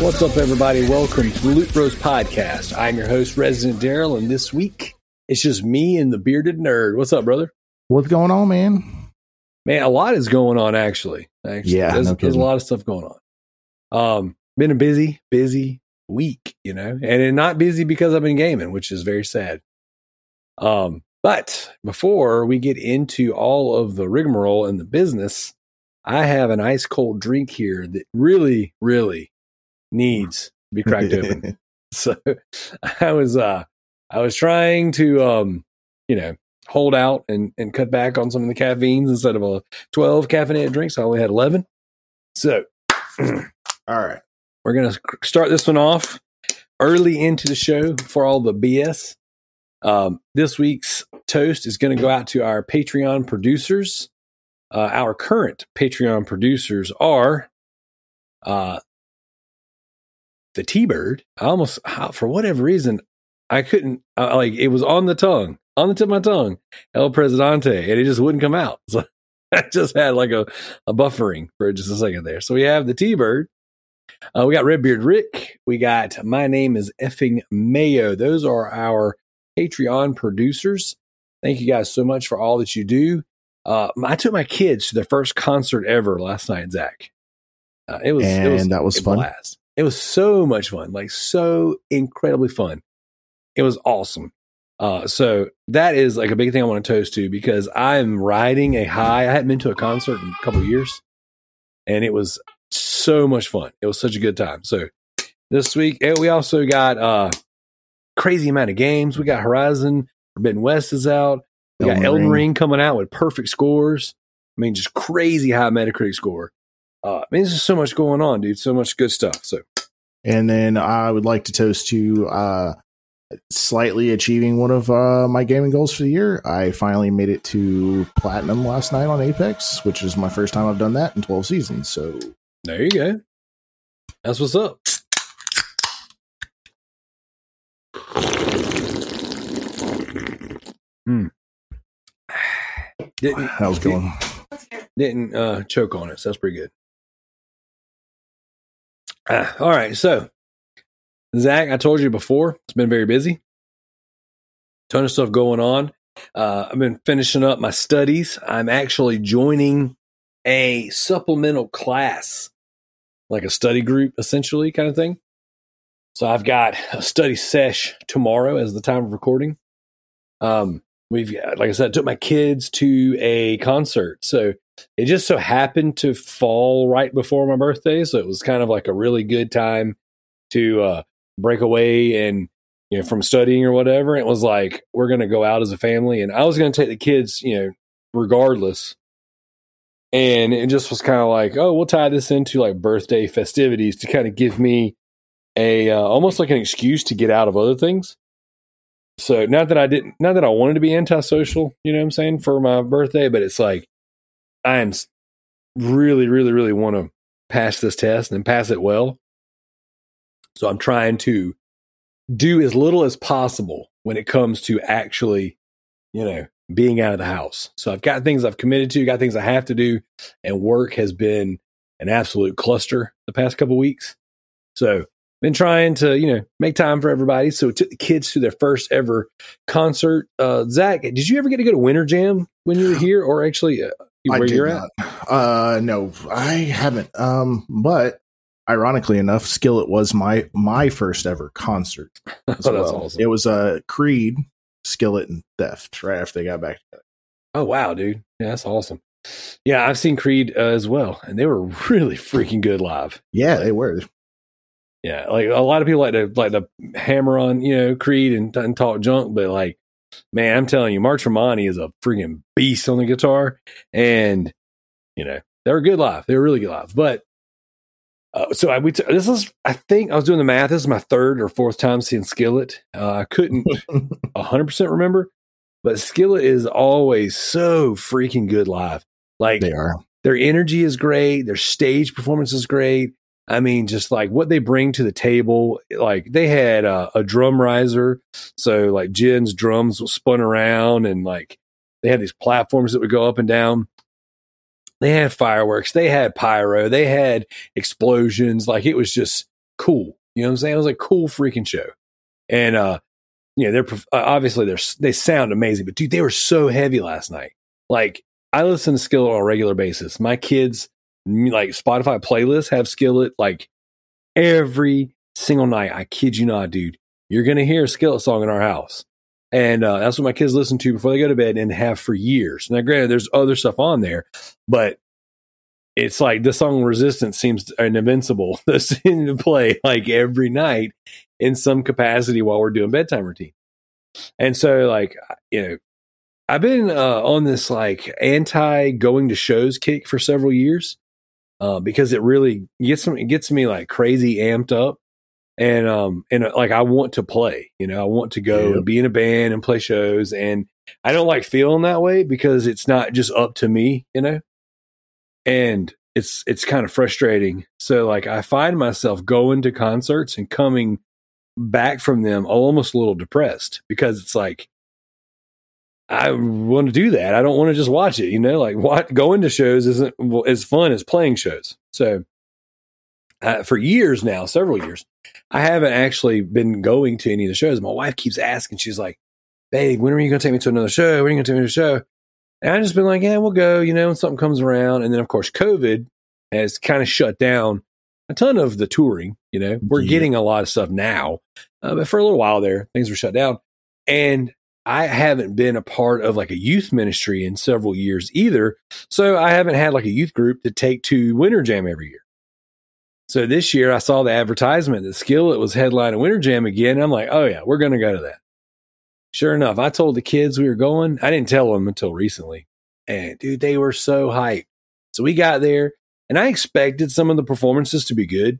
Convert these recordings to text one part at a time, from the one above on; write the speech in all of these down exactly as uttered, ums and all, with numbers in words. What's up, everybody? Welcome to the Loot Bros Podcast. I'm your host, Resident Daryl, and this week it's just me and the bearded nerd. What's up, brother? What's going on, man? Man, a lot is going on, actually. actually. Yeah, there's, no there's a lot of stuff going on. Um, been a busy, busy week, you know, and not busy because I've been gaming, which is very sad. Um, but before we get into all of the rigmarole and the business, I have an ice cold drink here that really, really needs to be cracked open. So I was, uh, I was trying to, um, you know, hold out and, and cut back on some of the caffeines. Instead of a twelve caffeinated drinks, I only had eleven. So, all right, we're going to start this one off early into the show for all the B S. Um, this week's toast is going to go out to our Patreon producers. Uh, our current Patreon producers are uh, the T-Bird. I almost, for whatever reason, I couldn't, uh, like, it was on the tongue, on the tip of my tongue, El Presidente, and it just wouldn't come out. So I just had like a, a buffering for just a second there. So we have the T-Bird. Uh, we got Redbeard Rick. We got My Name is Effing Mayo. Those are our Patreon producers. Thank you guys so much for all that you do. Uh, I took my kids to their first concert ever last night, Zach. Uh, it was, and it was, that was a fun. Blast. It was so much fun, like so incredibly fun. It was awesome. Uh, so that is like a big thing I want to toast to, because I'm riding a high. I hadn't been to a concert in a couple of years, and it was so much fun. It was such a good time. So this week, and we also got a uh, crazy amount of games. We got Horizon Forbidden West is out. We got Elden, Elden Ring. Ring coming out with perfect scores. I mean, just crazy high Metacritic score. Uh, I mean, there's just so much going on, dude. So much good stuff. So, and then I would like to toast to uh, slightly achieving one of uh, my gaming goals for the year. I finally made it to platinum last night on Apex, which is my first time I've done that in twelve seasons. So there you go. That's what's up. Hmm. Didn't, that was good. Didn't, didn't uh, choke on it, so that's pretty good. Uh, all right, so Zach, I told you before, it's been very busy. Ton of stuff going on. Uh, I've been finishing up my studies. I'm actually joining a supplemental class, like a study group, essentially, kind of thing. So I've got a study sesh tomorrow as the time of recording. Um. We've, like I said, I took my kids to a concert. So it just so happened to fall right before my birthday. So it was kind of like a really good time to uh, break away and, you know, from studying or whatever. It was like, we're going to go out as a family. And I was going to take the kids, you know, regardless. And it just was kind of like, oh, we'll tie this into like birthday festivities to kind of give me a, uh, almost like an excuse to get out of other things. So not that I didn't, not that I wanted to be antisocial, you know what I'm saying, for my birthday, but it's like, I am really, really, really want to pass this test and pass it well. So I'm trying to do as little as possible when it comes to actually, you know, being out of the house. So I've got things I've committed to, got things I have to do, and work has been an absolute cluster the past couple of weeks. So been trying to, you know, make time for everybody. So it took the kids to their first ever concert. Uh, Zach, did you ever get to go to Winter Jam when you were here, or actually uh, where you're at? Uh, no, I haven't. Um, but ironically enough, Skillet was my my first ever concert. As oh, that's well. Awesome. It was uh, Creed, Skillet, and Theft right after they got back together. Oh, wow, dude. Yeah, that's awesome. Yeah, I've seen Creed uh, as well, and they were really freaking good live. Yeah, like, they were. Yeah, like a lot of people like to like to hammer on, you know, Creed and, and talk junk, but like, man, I'm telling you, Mark Tremonti is a freaking beast on the guitar, and you know they were good live. They were really good live. But uh, so I we t- this is I think I was doing the math. This is my third or fourth time seeing Skillet. Uh, I couldn't one hundred percent remember, but Skillet is always so freaking good live. Like they are. Their energy is great. Their stage performance is great. I mean, just like what they bring to the table. Like they had uh, a drum riser. So like Jen's drums spun around, and like they had these platforms that would go up and down. They had fireworks. They had pyro. They had explosions. Like it was just cool. You know what I'm saying? It was a cool freaking show. And, uh, you know, they're uh, obviously they're, they sound amazing, but dude, they were so heavy last night. Like, I listen to Skillet on a regular basis. My kids, like, Spotify playlists have Skillet like every single night. I kid you not, dude. You're going to hear a Skillet song in our house. And uh, that's what my kids listen to before they go to bed and have for years. Now, granted, there's other stuff on there, but it's like the song Resistance seems an invincible that seems to play like every night in some capacity while we're doing bedtime routine. And so, like, you know, I've been uh, on this like anti going to shows kick for several years uh, because it really gets me, it gets me like crazy amped up. And, um, and uh, like, I want to play, you know, I want to go yeah. and be in a band and play shows. And I don't like feeling that way because it's not just up to me, you know, and it's, it's kind of frustrating. So like, I find myself going to concerts and coming back from them almost a little depressed because it's like, I want to do that. I don't want to just watch it, you know, like what going to shows isn't as fun as playing shows. So Uh, for years now, several years, I haven't actually been going to any of the shows. My wife keeps asking. She's like, babe, when are you going to take me to another show? When are you going to take me to a show? And I've just been like, yeah, we'll go, you know, when something comes around. And then, of course, COVID has kind of shut down a ton of the touring. You know, we're yeah. getting a lot of stuff now. Uh, but for a little while there, things were shut down. And I haven't been a part of like a youth ministry in several years either. So I haven't had like a youth group to take to Winter Jam every year. So this year I saw the advertisement that Skillet was headlining Winter Jam again. I'm like, oh yeah, we're going to go to that. Sure enough, I told the kids we were going. I didn't tell them until recently. And dude, they were so hyped. So we got there and I expected some of the performances to be good.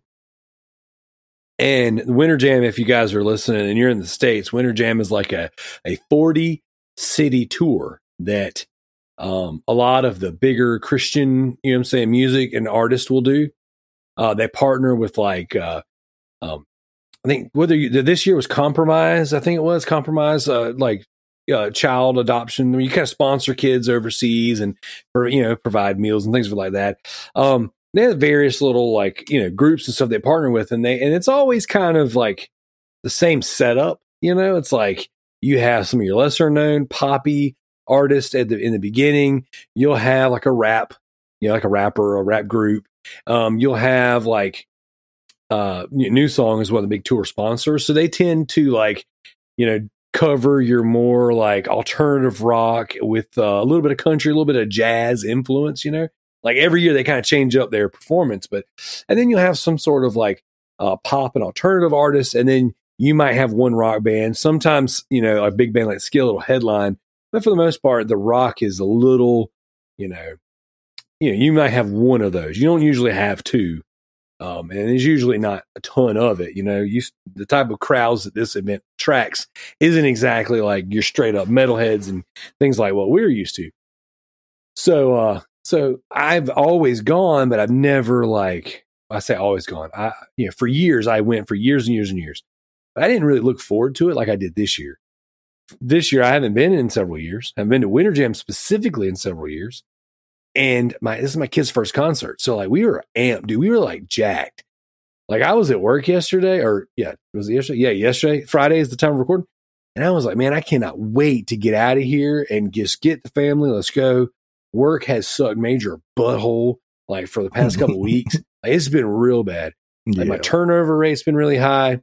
And Winter Jam, if you guys are listening and you're in the States, Winter Jam is like a, a forty city tour that um, a lot of the bigger Christian, you know what I'm saying, music and artists will do. Uh, they partner with like, uh, um, I think whether you, this year was Compromise. I think it was Compromise, uh, like uh, child adoption. I mean, you kind of sponsor kids overseas and, or, you know, provide meals and things like that. Um, they have various little like, you know, groups and stuff they partner with, and they, and it's always kind of like the same setup. You know, it's like you have some of your lesser known poppy artists at the, in the beginning. You'll have like a rap, you know, like a rapper, a rap group. Um, you'll have like uh, New Song is one of the big tour sponsors, so they tend to like, you know, cover your more like alternative rock with uh, a little bit of country, a little bit of jazz influence. You know, like every year they kind of change up their performance, but and then you'll have some sort of like uh, pop and alternative artists, and then you might have one rock band. Sometimes, you know, a big band like Skillet will headline, but for the most part, the rock is a little, you know. You know, you might have one of those. You don't usually have two, um, and there's usually not a ton of it. You know, you the type of crowds that this event attracts isn't exactly like your straight up metalheads and things like what we're used to. So, uh, so I've always gone, but I've never like I say always gone. I you know for years I went for years and years and years, but I didn't really look forward to it like I did this year. This year I haven't been in several years. I've been to Winter Jam specifically in several years. And my, this is my kid's first concert. So like we were amped, dude, we were like jacked. Like I was at work yesterday or yeah, was it yesterday? Yeah. Yesterday, Friday is the time of recording. And I was like, man, I cannot wait to get out of here and just get the family. Let's go. Work has sucked major butthole. Like for the past couple weeks, like, it's been real bad. Like yeah. My turnover rate's been really high.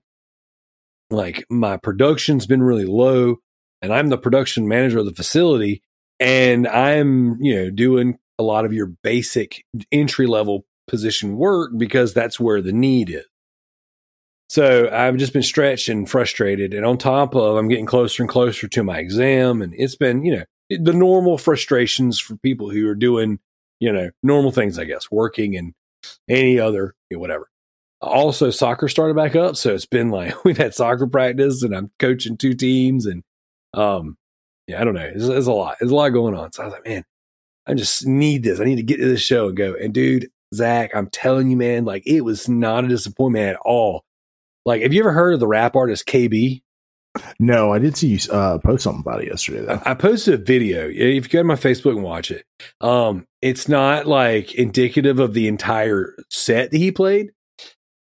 Like my production's been really low, and I'm the production manager of the facility. And I'm, you know, doing a lot of your basic entry level position work because that's where the need is. So I've just been stretched and frustrated. And on top of, I'm getting closer and closer to my exam. And it's been, you know, the normal frustrations for people who are doing, you know, normal things, I guess, working and any other, you know, whatever. Also, soccer started back up. So it's been like, we've had soccer practice and I'm coaching two teams and, um, yeah, I don't know. It's, it's a lot. There's a lot going on. So I was like, man, I just need this. I need to get to this show and go. And dude, Zach, I'm telling you, man, like it was not a disappointment at all. Like, have you ever heard of the rap artist K B? No, I did see you uh, post something about it yesterday, though. I, I posted a video. If you go to my Facebook and watch it, um, it's not like indicative of the entire set that he played,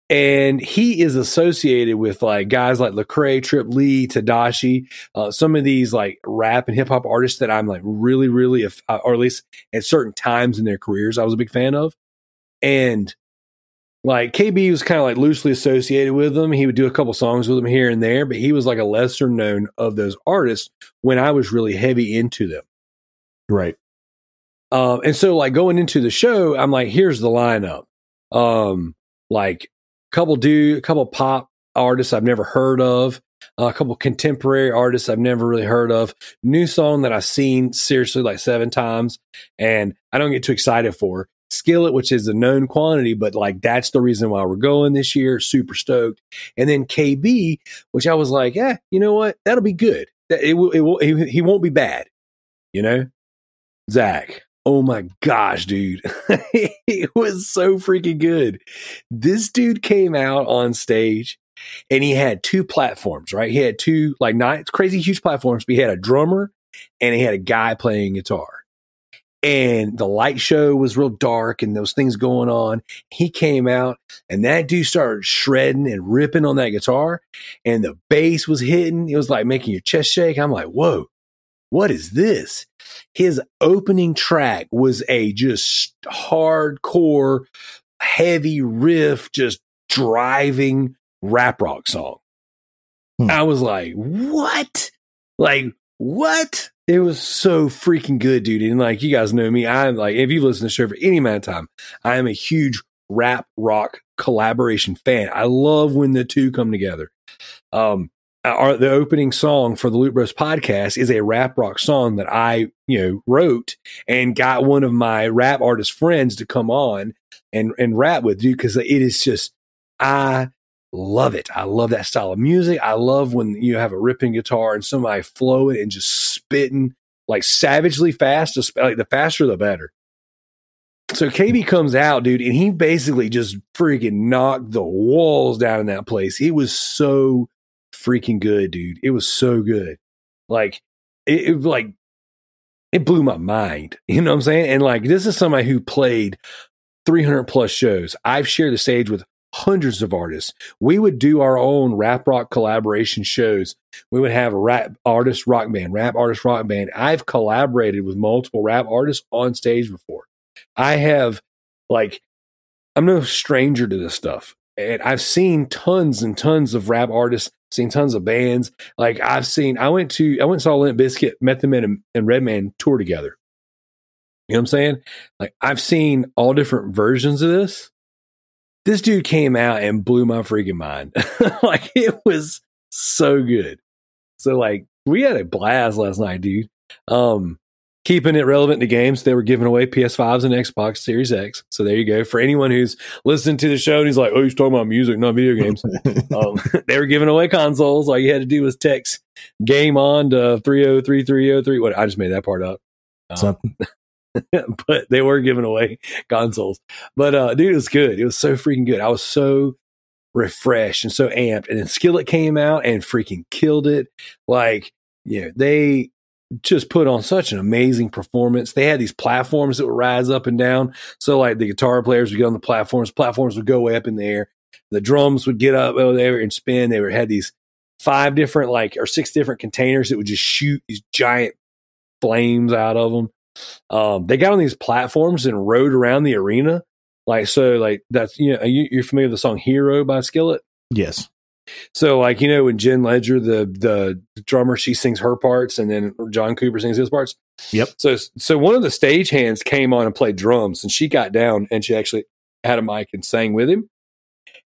And he is associated with like guys like Lecrae, Trip Lee, Tadashi, uh, some of these like rap and hip hop artists that I'm like really, really, af- or at least at certain times in their careers, I was a big fan of. And like K B was kind of like loosely associated with them. He would do a couple songs with them here and there, but he was like a lesser known of those artists when I was really heavy into them. Right. Um, and so like going into the show, I'm like, here's the lineup. Um, like, couple dude, a couple pop artists I've never heard of, uh, a couple contemporary artists I've never really heard of, new song that I've seen seriously like seven times, and I don't get too excited for. Skillet, which is a known quantity, but like that's the reason why we're going this year. Super stoked. And then K B, which I was like, yeah, you know what? That'll be good. It will. It will. It, he won't be bad. You know, Zach. Oh my gosh, dude. It was so freaking good. This dude came out on stage and he had two platforms, right? He had two, like, not crazy huge platforms, but he had a drummer and he had a guy playing guitar. And the light show was real dark and those things going on. He came out and that dude started shredding and ripping on that guitar and the bass was hitting. It was like making your chest shake. I'm like, whoa. What is this? His opening track was a just hardcore, heavy riff, just driving rap rock song. Hmm. I was like, what? Like, what? It was so freaking good, dude. And like, you guys know me. I'm like, if you've listened to the show for any amount of time, I am a huge rap rock collaboration fan. I love when the two come together. Um, Our, the opening song for the Loot Bros podcast is a rap rock song that I, you know, wrote and got one of my rap artist friends to come on and, and rap with, dude, because it is just, I love it. I love that style of music. I love when you have a ripping guitar and somebody flowing and just spitting like savagely fast, just, like the faster the better. So K B comes out, dude, and he basically just freaking knocked the walls down in that place. It was so freaking good, dude. It was so good. Like it, it like it blew my mind. You know what I'm saying? And like, this is somebody who played three hundred plus shows. I've shared the stage with hundreds of artists. We would do our own rap rock collaboration shows. We would have a rap artist rock band, rap artist rock band. I've collaborated with multiple rap artists on stage before. I have like, I'm no stranger to this stuff. And I've seen tons and tons of rap artists, seen tons of bands. Like I've seen, I went to, I went and saw Limp Bizkit, Method Man, and, and Redman tour together. You know what I'm saying? Like I've seen all different versions of this. This dude came out and blew my freaking mind. Like it was so good. So like we had a blast last night, dude. Um, Keeping it relevant to games, they were giving away P S fives and Xbox Series X. So there you go. For anyone who's listening to the show and he's like, oh, he's talking about music, not video games. um, they were giving away consoles. All you had to do was text game on to three oh three three oh three. What? I just made that part up. Um, Something. But they were giving away consoles. But uh, dude, it was good. It was so freaking good. I was so refreshed and so amped. And then Skillet came out and freaking killed it. Like, you know, they just put on such an amazing performance. They had these platforms that would rise up and down. So like the guitar players would get on the platforms, platforms would go way up in the air. The drums would get up over there and spin. They were, had these five different like, or six different containers that would just shoot these giant flames out of them. Um, they got on these platforms and rode around the arena. Like, so like that's, you know, are you, you're familiar with the song Hero by Skillet? Yes. So, like, you know, when Jen Ledger, the the drummer, she sings her parts, and then John Cooper sings his parts. Yep. So, so one of the stagehands came on and played drums, and she got down, and she actually had a mic and sang with him.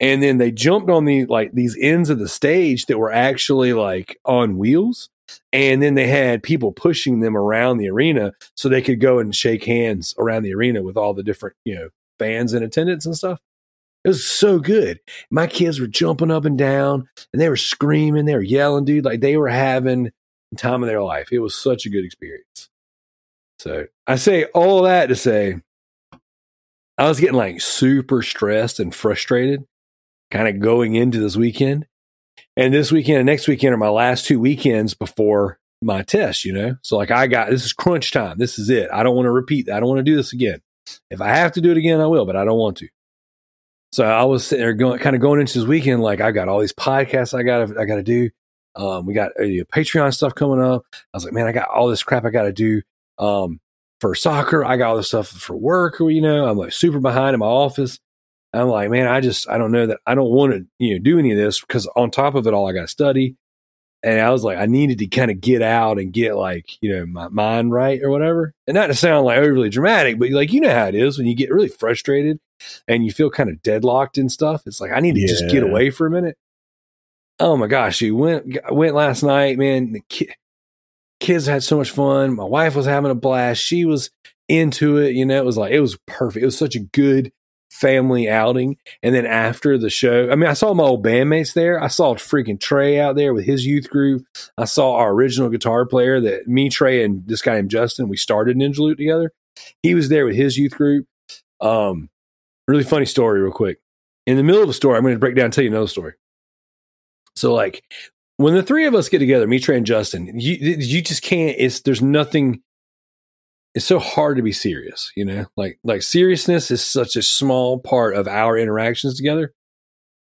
And then they jumped on the like these ends of the stage that were actually like on wheels, and then they had people pushing them around the arena so they could go and shake hands around the arena with all the different, you know, fans in attendance and stuff. It was so good. My kids were jumping up and down and they were screaming. They were yelling, dude, like they were having the time of their life. It was such a good experience. So I say all that to say, I was getting like super stressed and frustrated kind of going into this weekend. And this weekend and next weekend are my last two weekends before my test, you know? So like I got, this is crunch time. This is it. I don't want to repeat that. I don't want to do this again. If I have to do it again, I will, but I don't want to. So I was sitting there going, kind of going into this weekend, like I got all these podcasts I got, I got to do. Um, we got uh, Patreon stuff coming up. I was like, man, I got all this crap I got to do um, for soccer. I got all this stuff for work. Or, you know, I'm like super behind in my office. I'm like, man, I just, I don't know that I don't want to, you know, do any of this because on top of it all, I got to study. And I was like, I needed to kind of get out and get like, you know, my mind right or whatever. And not to sound like overly dramatic, but like, you know how it is when you get really frustrated and you feel kind of deadlocked and stuff. It's like, I need to yeah. just get away for a minute. Oh my gosh. You went, went last night, man. The ki- kids had so much fun. My wife was having a blast. She was into it. You know, it was like, it was perfect. It was such a good family outing. And then after the show, I mean, I saw my old bandmates there. I saw freaking Trey out there with his youth group. I saw our original guitar player that me, Trey, and this guy named Justin, we started Ninja Loot together. He was there with his youth group. Um, really funny story real quick. In the middle of the story, I'm going to break down and tell you another story. So like when the three of us get together, me, Trey, and Justin, you, you just can't, it's, there's nothing. It's so hard to be serious, you know, like, like seriousness is such a small part of our interactions together.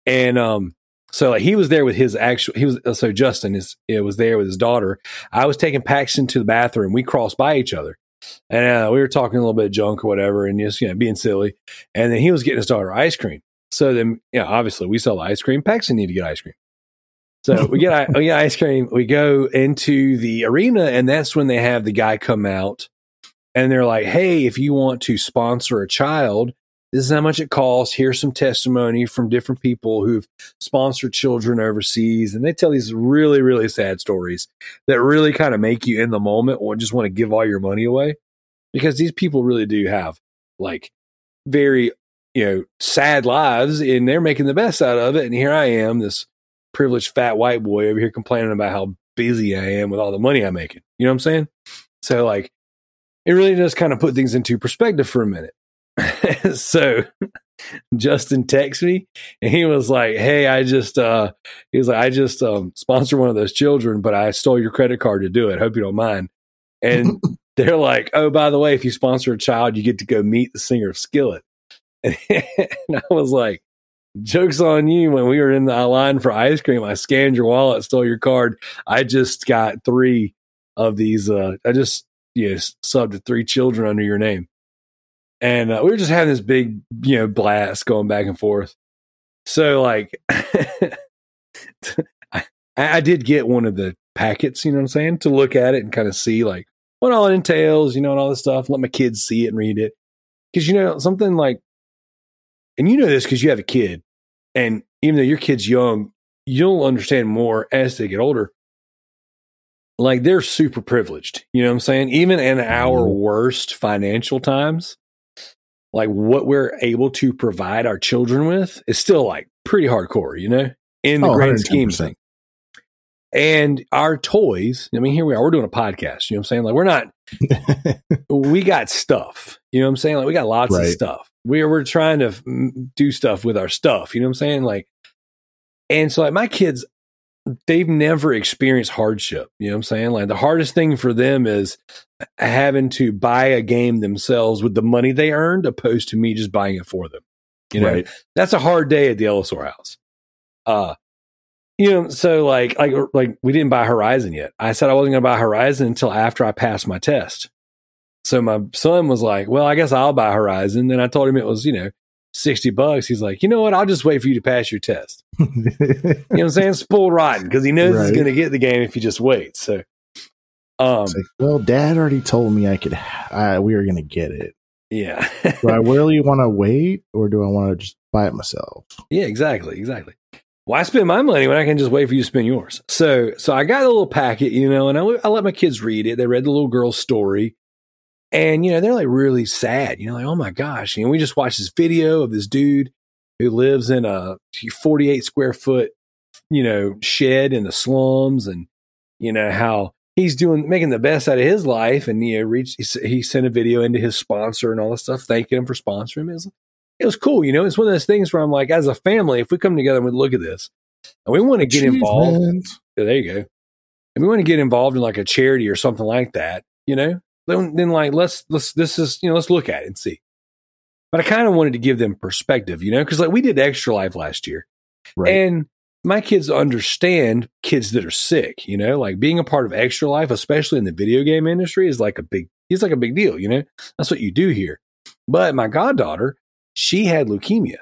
And, um, so like he was there with his actual, he was, so Justin is, it was there with his daughter. I was taking Paxton to the bathroom. We crossed by each other and uh, we were talking a little bit of junk or whatever and just, you know, being silly. And then he was getting his daughter ice cream. So then, you know, obviously we sell ice cream. Paxton needed to get ice cream. So we get, we get ice cream. We go into the arena and that's when they have the guy come out. And they're like, hey, if you want to sponsor a child, this is how much it costs. Here's some testimony from different people who've sponsored children overseas. And they tell these really, really sad stories that really kind of make you in the moment or just want to give all your money away. Because these people really do have like very, you know, sad lives and they're making the best out of it. And here I am, this privileged fat white boy over here complaining about how busy I am with all the money I'm making. You know what I'm saying? So like, it really does kind of put things into perspective for a minute. So Justin texted me and he was like, hey, I just, uh, he was like, I just um, sponsored one of those children, but I stole your credit card to do it. Hope you don't mind. And they're like, oh, by the way, if you sponsor a child, you get to go meet the singer of Skillet. And, and I was like, joke's on you. When we were in the line for ice cream, I scanned your wallet, stole your card. I just got three of these. Uh, I just, Yes, subbed to three children under your name. And uh, we were just having this big, you know, blast going back and forth. So, like, I, I did get one of the packets, you know what I'm saying, to look at it and kind of see, like, what all it entails, you know, and all this stuff. Let my kids see it and read it. Because, you know, something like, and you know this because you have a kid. And even though your kid's young, you'll understand more as they get older. Like they're super privileged, you know what I'm saying? Even in our worst financial times, like what we're able to provide our children with is still like pretty hardcore, you know, in the oh, grand one hundred ten percent scheme of things. And our toys, I mean, here we are, we're doing a podcast, you know what I'm saying? Like we're not, we got stuff, you know what I'm saying? Like we got lots right. of stuff. We're, we're trying to do stuff with our stuff, you know what I'm saying? Like, and so like my kids, they've never experienced hardship. You know what I'm saying? Like the hardest thing for them is having to buy a game themselves with the money they earned, opposed to me just buying it for them. You know, right. That's a hard day at the Ellisor house. Uh, you know, so like, like, like we didn't buy Horizon yet. I said I wasn't going to buy Horizon until after I passed my test. So my son was like, well, I guess I'll buy Horizon. Then I told him it was, you know, sixty bucks. He's like, you know what? I'll just wait for you to pass your test. You know what I'm saying? Spoiled rotten because he knows right. he's going to get the game if he just waits. So, um, like, well, Dad already told me I could. I, we were going to get it. Yeah. Do I really want to wait, or do I want to just buy it myself? Yeah, exactly, exactly. Why spend my money when I can just wait for you to spend yours? So, so I got a little packet, you know, and I, I let my kids read it. They read the little girl's story. And, you know, they're like really sad, you know, like, oh my gosh. And you know, we just watched this video of this dude who lives in a forty-eight square foot, you know, shed in the slums and, you know, how he's doing, making the best out of his life. And, you know, reached, he, he sent a video into his sponsor and all this stuff, thanking him for sponsoring. It was, it was cool. You know, it's one of those things where I'm like, as a family, if we come together and we look at this and we want to get Jeez, involved, man. There you go. If we want to get involved in like a charity or something like that, you know, Then, then like let's let's this is you know let's look at it and see. But I kind of wanted to give them perspective, you know, because like we did Extra Life last year. Right. And my kids understand kids that are sick, you know, like being a part of Extra Life, especially in the video game industry, is like a big, it's like a big deal, you know, that's what you do here. But my goddaughter, she had leukemia,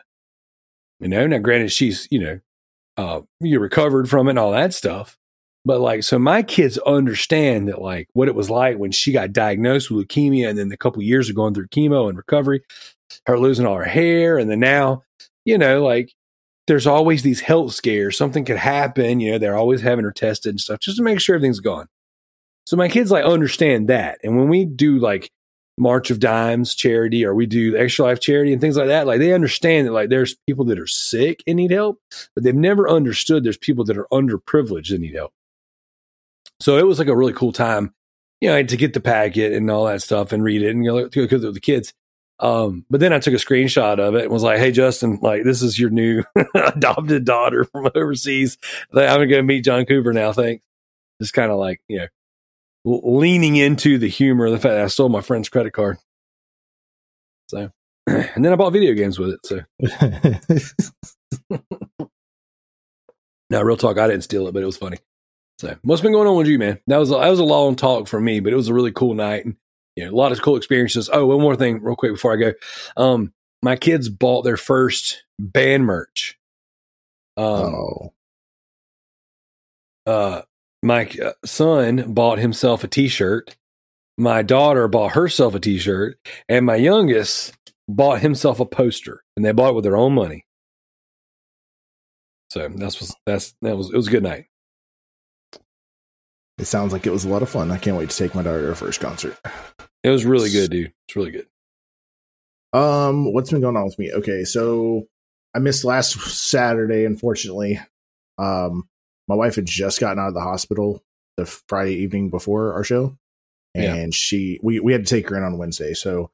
you know, now granted she's, you know, uh, you recovered from it and all that stuff. But like, so my kids understand that like what it was like when she got diagnosed with leukemia and then a couple of years of going through chemo and recovery, her losing all her hair. And then now, you know, like, there's always these health scares. Something could happen. You know, they're always having her tested and stuff just to make sure everything's gone. So my kids like understand that. And when we do like March of Dimes charity or we do Extra Life charity and things like that, like they understand that like there's people that are sick and need help, but they've never understood there's people that are underprivileged and need help. So it was like a really cool time, you know, to get the packet and all that stuff and read it and go through it with the kids. Um, but then I took a screenshot of it and was like, hey, Justin, like, this is your new adopted daughter from overseas. Like, I'm going to go meet John Cooper now. Thanks. Just kind of like, you know, l- leaning into the humor of the fact that I stole my friend's credit card. So, and then I bought video games with it. So, no, real talk. I didn't steal it, but it was funny. So what's been going on with you, man? That was, a, that was a long talk for me, but it was a really cool night. And, you know, a lot of cool experiences. Oh, one more thing real quick before I go. Um, my kids bought their first band merch. Um, oh. Uh, my son bought himself a t-shirt. My daughter bought herself a t-shirt. And my youngest bought himself a poster. And they bought it with their own money. So that's was that's that was it was a good night. It sounds like it was a lot of fun. I can't wait to take my daughter to her first concert. It was really good, dude. It's really good. Um, what's been going on with me? Okay, so I missed last Saturday, unfortunately. Um, my wife had just gotten out of the hospital the Friday evening before our show, and yeah. she we we had to take her in on Wednesday. So,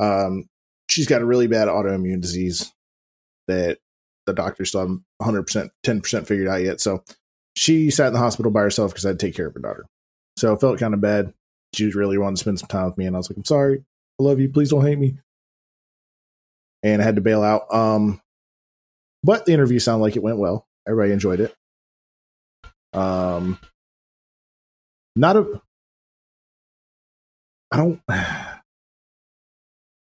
um, she's got a really bad autoimmune disease that the doctors still haven't one hundred percent, ten percent figured out yet. So. She sat in the hospital by herself because I had to take care of her daughter. So I felt kind of bad. She really wanted to spend some time with me. And I was like, I'm sorry. I love you. Please don't hate me. And I had to bail out. Um, but the interview sounded like it went well. Everybody enjoyed it. Um, not a. I don't.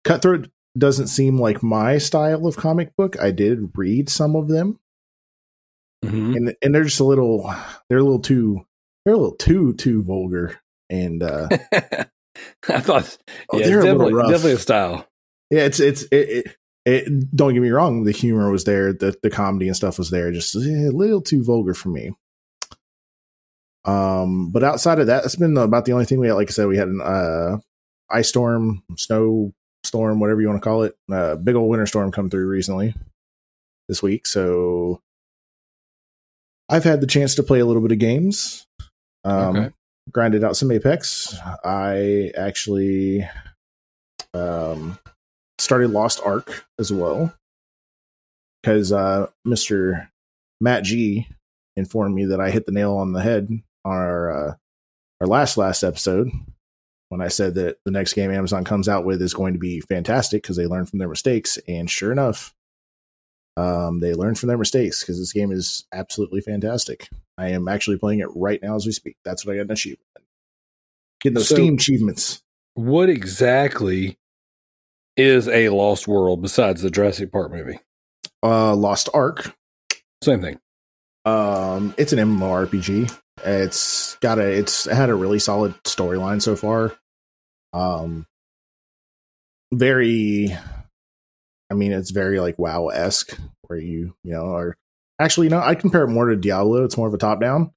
Cutthroat doesn't seem like my style of comic book. I did read some of them. Mm-hmm. And and they're just a little, they're a little too, they're a little too, too vulgar. And uh, I thought, oh, yeah, they're it's a definitely, definitely a style. Yeah, it's, it's, it, it, it, don't get me wrong. The humor was there. The, the comedy and stuff was there. Just a little too vulgar for me. Um, but outside of that, it's been about the only thing we had. Like I said, we had an uh, ice storm, snow storm, whatever you want to call it. Uh, big old winter storm come through recently this week. So. I've had the chance to play a little bit of games, um, okay. grinded out some Apex. I actually um, started Lost Ark as well because uh, Mister Matt G informed me that I hit the nail on the head on our uh, our last last episode when I said that the next game Amazon comes out with is going to be fantastic because they learn from their mistakes, and sure enough. Um, they learn from their mistakes because this game is absolutely fantastic. I am actually playing it right now as we speak. That's what I got an achievement. Getting those so Steam achievements. What exactly is a Lost World besides the Jurassic Park movie? Uh, Lost Ark. Same thing. Um, it's an MMORPG. It's got a. It's it had a really solid storyline so far. Um, very. I mean, it's very like WoW-esque where you, you know, are actually, you know, I compare it more to Diablo. It's more of a top down,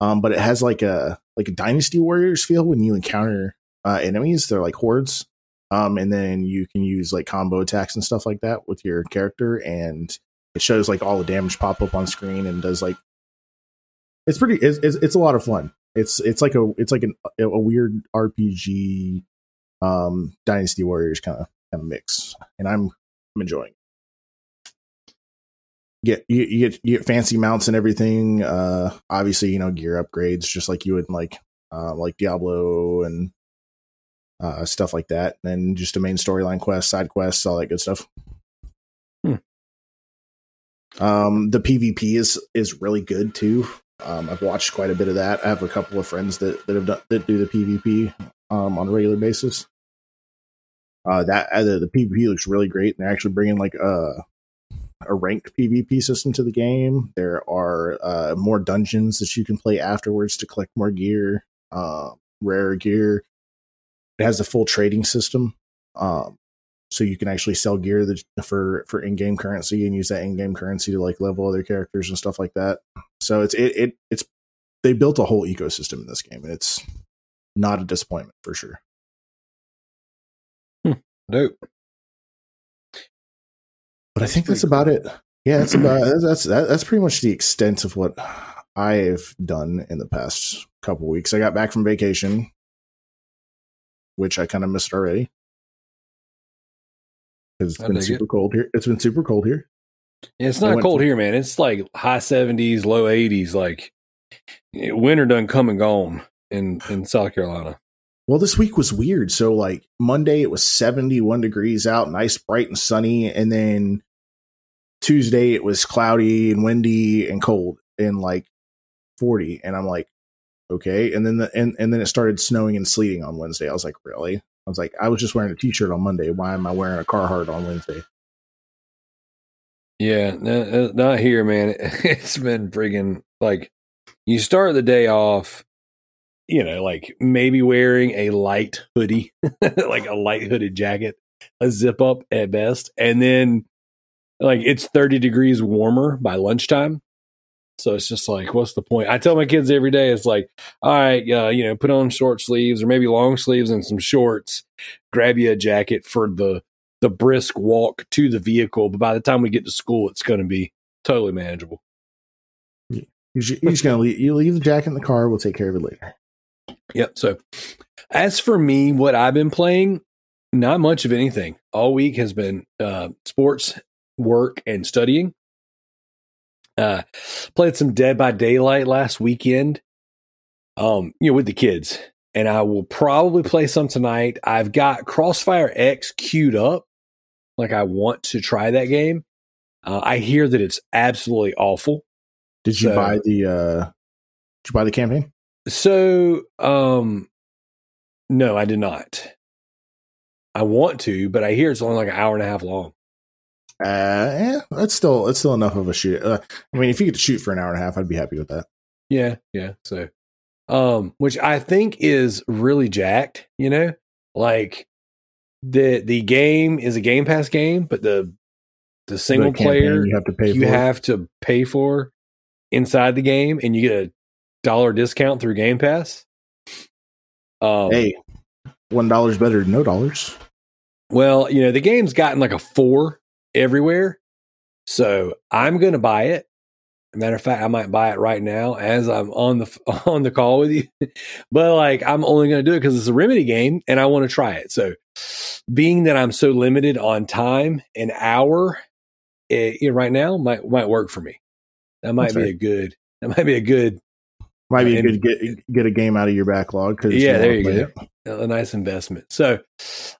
um, but it has like a, like a Dynasty Warriors feel when you encounter uh, enemies. They're like hordes. Um, and then you can use like combo attacks and stuff like that with your character. And it shows like all the damage pop up on screen and does like, it's pretty, it's, it's, it's a lot of fun. It's, it's like a, it's like an, a weird R P G um, Dynasty Warriors kind of kind of mix. And I'm, I'm enjoying. Get you, you get you get fancy mounts and everything. Uh, obviously, you know, gear upgrades, just like you would in like uh, like Diablo and uh, stuff like that. And just a main storyline quest, side quests, all that good stuff. Hmm. Um, the PvP is, is really good too. Um, I've watched quite a bit of that. I have a couple of friends that, that have done, that do the PvP um, on a regular basis. Uh, that uh, the, the PvP looks really great. They're actually bringing like a a ranked PvP system to the game. There are uh, more dungeons that you can play afterwards to collect more gear, uh, rare gear. It has a full trading system, um, so you can actually sell gear that, for for in game currency and use that in game currency to like level other characters and stuff like that. So it's it, it it's they built a whole ecosystem in this game, and it's not a disappointment for sure. Hmm. Dope. But that's I think that's cool. about it. Yeah, that's about that's that's that's pretty much the extent of what I've done in the past couple weeks. I got back from vacation, which I kind of missed already because it's I been super it. cold here. It's been super cold here. Yeah, it's not cold to- here, man. It's like high seventies, low eighties. Like winter done come and gone in in South Carolina. Well, this week was weird. So, like, Monday, it was seventy-one degrees out, nice, bright, and sunny. And then Tuesday, it was cloudy and windy and cold and, like, forty. And I'm like, okay. And then the, and, and then it started snowing and sleeting on Wednesday. I was like, really? I was like, I was just wearing a T-shirt on Monday. Why am I wearing a Carhartt on Wednesday? Yeah, no, not here, man. It's been friggin', like, you start the day off, you know, like maybe wearing a light hoodie, like a light hooded jacket, a zip up at best. And then like it's thirty degrees warmer by lunchtime. So it's just like, what's the point? I tell my kids every day, it's like, all right, uh, you know, put on short sleeves or maybe long sleeves and some shorts, grab you a jacket for the, the brisk walk to the vehicle. But by the time we get to school, it's going to be totally manageable. Yeah. You're just going to leave, you leave the jacket in the car. We'll take care of it later. Yep. So as for me, what I've been playing, not much of anything. All week has been uh, sports, work, and studying. Uh, played some Dead by Daylight last weekend, um, you know, with the kids. And I will probably play some tonight. I've got Crossfire X queued up. Like, I want to try that game. Uh, I hear that it's absolutely awful. Did you so, buy the uh, Did you buy the campaign? So, um, no, I did not. I want to, but I hear it's only like an hour and a half long. Uh, yeah, that's still, that's still enough of a shoot. Uh, I mean, if you could shoot for an hour and a half, I'd be happy with that. Yeah. Yeah. So, um, which I think is really jacked, you know, like the, the game is a Game Pass game, but the, the single the player you have to pay you for. have to pay for inside the game, and you get a dollar discount through Game Pass. Um, hey, one dollar's better than no dollars. Well, you know, the game's gotten like a four everywhere, so I'm gonna buy it. Matter of fact, I might buy it right now as I'm on the on the call with you. But like, I'm only gonna do it because it's a Remedy game, and I want to try it. So, being that I'm so limited on time, an hour it, it right now might might work for me. That might That's be fair. a good. That might be a good. Might be a good get, get a game out of your backlog. Cause yeah, you there you go. It. A nice investment. So,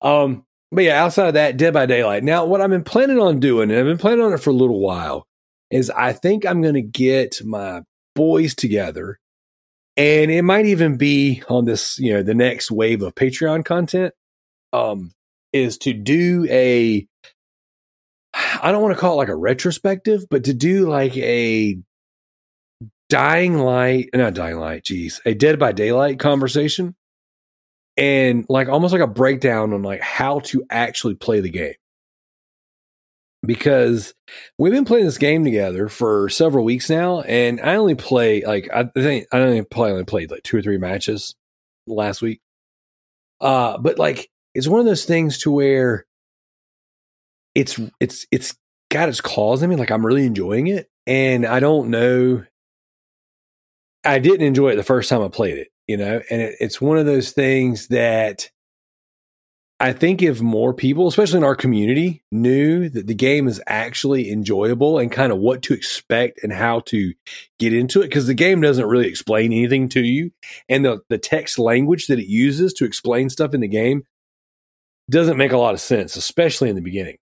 um, but yeah, outside of that, Dead by Daylight. Now, what I've been planning on doing, and I've been planning on it for a little while, is I think I'm going to get my boys together, and it might even be on this, you know, the next wave of Patreon content, um, is to do a, I don't want to call it like a retrospective, but to do like a, Dying Light, not Dying Light, geez, a Dead by Daylight conversation, and like almost like a breakdown on like how to actually play the game, because we've been playing this game together for several weeks now, and I only play like I think I only probably only played like two or three matches last week, uh, but like it's one of those things to where it's it's it's got its claws in me. Like, I'm really enjoying it, and I don't know. I didn't enjoy it the first time I played it, you know, and it, it's one of those things that I think if more people, especially in our community, knew that the game is actually enjoyable and kind of what to expect and how to get into it, because the game doesn't really explain anything to you. And the, the text language that it uses to explain stuff in the game doesn't make a lot of sense, especially in the beginning.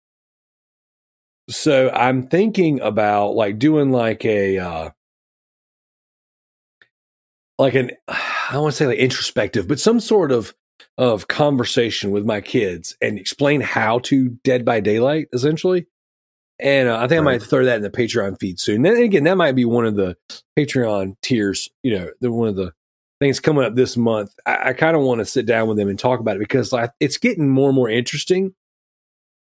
So I'm thinking about like doing like a, uh, like an, I don't want to say like introspective, but some sort of, of conversation with my kids and explain how to Dead by Daylight essentially. And uh, I think right. I might throw that in the Patreon feed soon. And again, that might be one of the Patreon tiers, you know, the, one of the things coming up this month. I, I kind of want to sit down with them and talk about it because like, it's getting more and more interesting.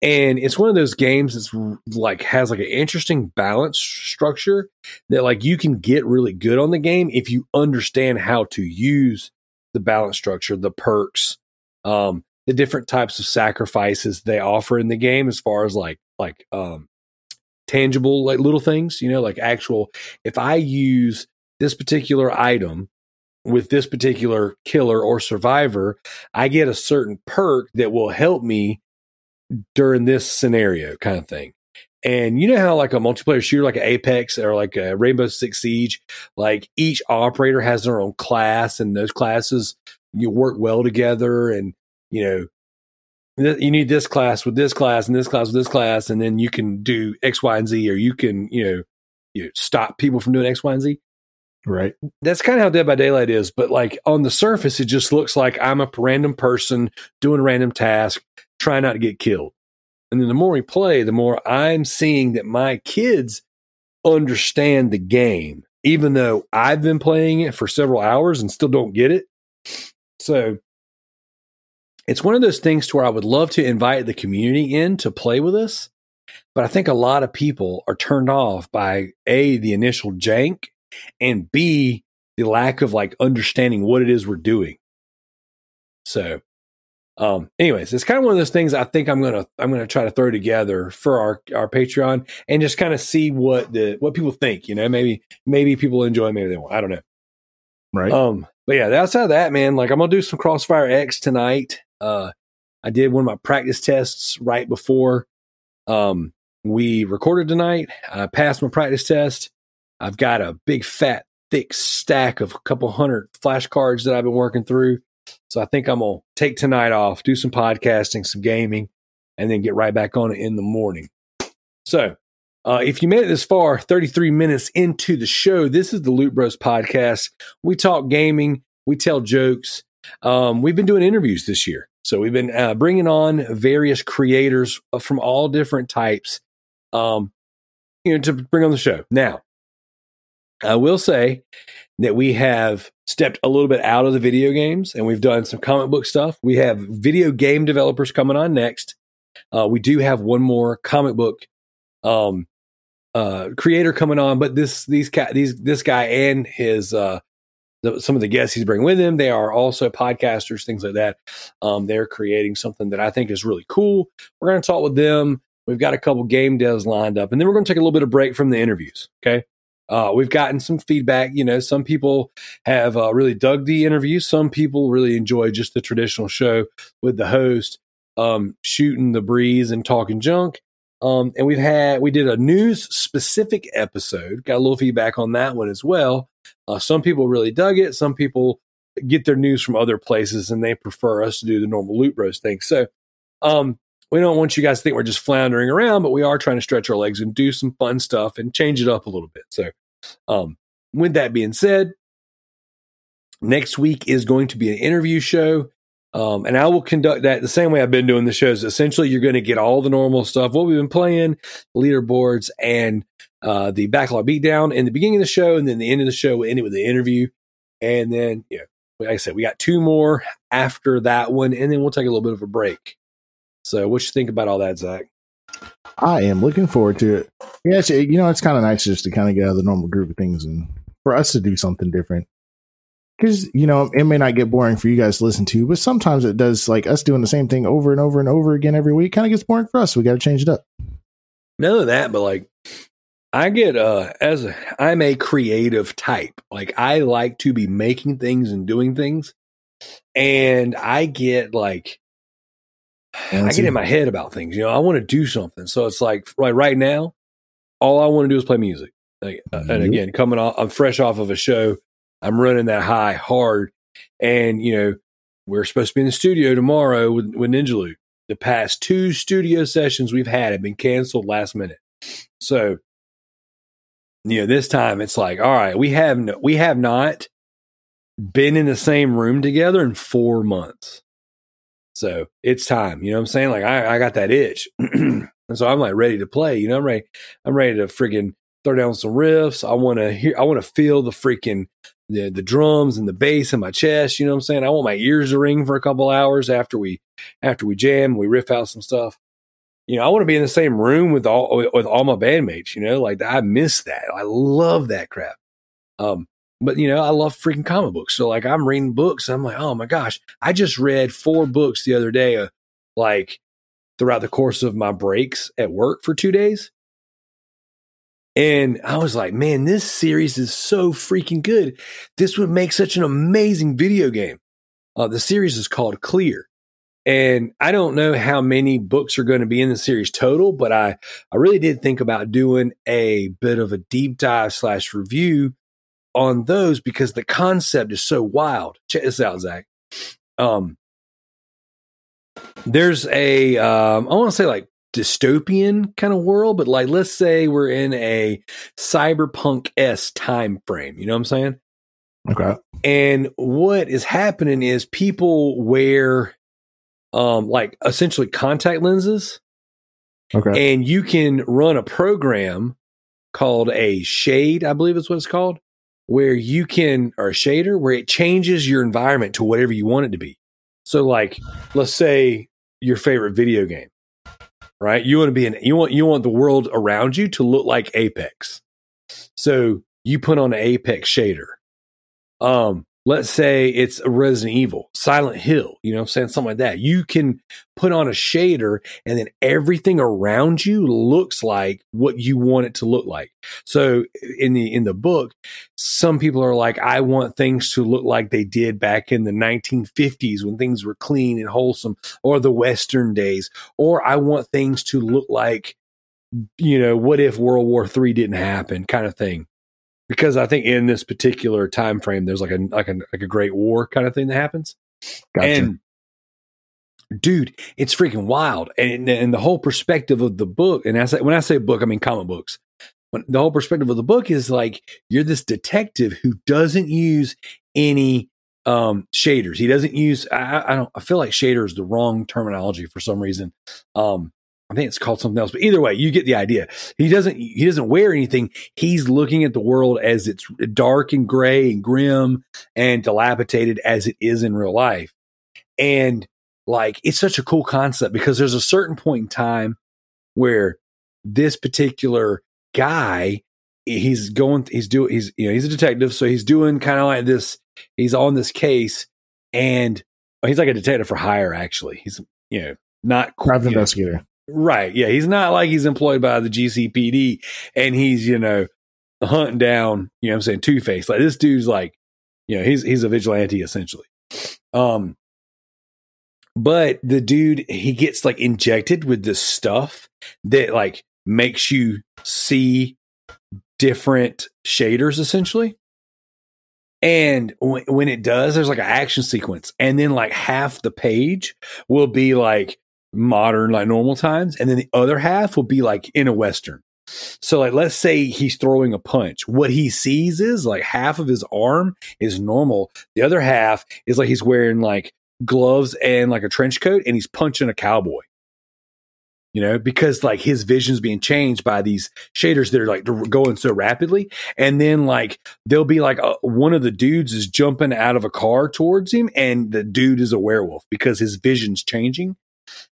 And it's one of those games that's like has like an interesting balance structure that like you can get really good on the game if you understand how to use the balance structure, the perks, um, the different types of sacrifices they offer in the game as far as like like um, tangible like little things, you know, like actual. If I use this particular item with this particular killer or survivor, I get a certain perk that will help me during this scenario kind of thing. And you know how like a multiplayer shooter like an Apex or like a Rainbow Six Siege, like each operator has their own class and those classes you work well together, and you know th- you need this class with this class and this class with this class, and then you can do X, Y, and Z, or you can you know you stop people from doing X, Y, and Z. Right. That's kind of how Dead by Daylight is, but like on the surface, it just looks like I'm a random person doing a random task, trying not to get killed. And then the more we play, the more I'm seeing that my kids understand the game, even though I've been playing it for several hours and still don't get it. So it's one of those things to where I would love to invite the community in to play with us. But I think a lot of people are turned off by A, the initial jank, and B, the lack of like understanding what it is we're doing. So um anyways, it's kind of one of those things I think I'm gonna I'm gonna try to throw together for our, our Patreon and just kind of see what the what people think, you know, maybe maybe people enjoy, maybe they won't. I don't know. Right. Um but yeah, outside of that, man, like I'm gonna do some Crossfire X tonight. Uh I did one of my practice tests right before um we recorded tonight. I passed my practice test. I've got a big, fat, thick stack of a couple hundred flashcards that I've been working through. So I think I'm going to take tonight off, do some podcasting, some gaming, and then get right back on it in the morning. So uh, if you made it this far, thirty-three minutes into the show, this is the Loot Bros Podcast. We talk gaming. We tell jokes. Um, we've been doing interviews this year. So we've been uh, bringing on various creators from all different types um, you know, to bring on the show. Now, I will say that we have stepped a little bit out of the video games and we've done some comic book stuff. We have video game developers coming on next. Uh, we do have one more comic book um, uh, creator coming on, but this these ca- these this guy and his uh, the, some of the guests he's bringing with him, they are also podcasters, things like that. Um, they're creating something that I think is really cool. We're going to talk with them. We've got a couple game devs lined up, and then we're going to take a little bit of break from the interviews. Okay. Uh, we've gotten some feedback. You know, some people have uh, really dug the interview. Some people really enjoy just the traditional show with the host um, shooting the breeze and talking junk. Um, and we've had we did a news specific episode. Got a little feedback on that one as well. Uh, some people really dug it. Some people get their news from other places and they prefer us to do the normal Loot Bros thing. So um, we don't want you guys to think we're just floundering around, but we are trying to stretch our legs and do some fun stuff and change it up a little bit. So um, with that being said, next week is going to be an interview show. Um, and I will conduct that the same way I've been doing the shows. Essentially, you're going to get all the normal stuff, what we've been playing, leaderboards, and uh, the backlog beatdown in the beginning of the show. And then the end of the show, we'll end it with the interview. And then, you know, like I said, we got two more after that one. And then we'll take a little bit of a break. So what you think about all that, Zach? I am looking forward to it. Yeah, it's, you know, it's kind of nice just to kind of get out of the normal group of things and for us to do something different. Because, you know, it may not get boring for you guys to listen to, but sometimes it does, like us doing the same thing over and over and over again every week kind of gets boring for us. So we got to change it up. Not only that, but like I get uh, as a, I'm a creative type. Like I like to be making things and doing things. And I get like, I get in my head about things, you know, I want to do something. So it's like right, right now, all I want to do is play music. Like, mm-hmm. And again, coming off, I'm fresh off of a show. I'm running that high hard. And, you know, we're supposed to be in the studio tomorrow with, with Ninja Loot. The past two studio sessions we've had have been canceled last minute. So, you know, this time it's like, all right, we have no, we have not been in the same room together in four months. So it's time, you know what I'm saying? Like I, I got that itch. And so I'm like ready to play, you know, I'm ready, I'm ready to friggin' throw down some riffs. I want to hear, I want to feel the freaking, the, the drums and the bass in my chest. You know what I'm saying? I want my ears to ring for a couple hours after we, after we jam, we riff out some stuff. You know, I want to be in the same room with all, with all my bandmates, you know, like I miss that. I love that crap. Um, But, you know, I love freaking comic books. So, like, I'm reading books. And I'm like, oh, my gosh. I just read four books the other day, uh, like, throughout the course of my breaks at work for two days. And I was like, man, this series is so freaking good. This would make such an amazing video game. Uh, the series is called Clear. And I don't know how many books are going to be in the series total, but I, I really did think about doing a bit of a deep dive slash review on those because the concept is so wild. Check this out, Zach. Um, there's a, um, I want to say like dystopian kind of world, but like, let's say we're in a cyberpunk-esque time frame. You know what I'm saying? Okay. And what is happening is people wear um, like essentially contact lenses. Okay. And you can run a program called a shade, I believe is what it's called. Where you can, or a shader, where it changes your environment to whatever you want it to be. So, like, let's say your favorite video game, right? You want to be in, you want you want the world around you to look like Apex. So you put on an Apex shader. Um, let's say it's a Resident Evil, Silent Hill, you know what I'm saying? Something like that. You can put on a shader and then everything around you looks like what you want it to look like. So in the, in the book, some people are like, I want things to look like they did back in the nineteen fifties when things were clean and wholesome, or the Western days, or I want things to look like, you know, what if World War Three didn't happen kind of thing. Because I think in this particular time frame, there's like a like a like a great war kind of thing that happens. Gotcha. And dude, it's freaking wild, and and the whole perspective of the book. And I say when I say book, I mean comic books. When the whole perspective of the book is like you're this detective who doesn't use any um, shaders. He doesn't use. I, I don't. I feel like shader is the wrong terminology for some reason. Um, I think it's called something else, but either way, you get the idea. He doesn't, he doesn't wear anything. He's looking at the world as it's dark and gray and grim and dilapidated as it is in real life. And like, it's such a cool concept because there's a certain point in time where this particular guy, he's going, he's doing, he's, you know, he's a detective. So he's doing kind of like this, he's on this case and well, he's like a detective for hire. Actually, he's, you know, not quite an investigator. Right. Yeah. He's not like he's employed by the G C P D and he's, you know, hunting down, you know what I'm saying, Two-Face. Like this dude's like, you know, he's, he's a vigilante essentially. Um, but the dude, he gets like injected with this stuff that like makes you see different shaders essentially. And w- when it does, there's like an action sequence. And then like half the page will be like modern, like normal times, and then the other half will be like in a Western. So like let's say he's throwing a punch, what he sees is like half of his arm is normal, the other half is like he's wearing like gloves and like a trench coat and he's punching a cowboy, you know, because like his vision's being changed by these shaders that are like going so rapidly. And then like there'll be like a, one of the dudes is jumping out of a car towards him and the dude is a werewolf because his vision's changing.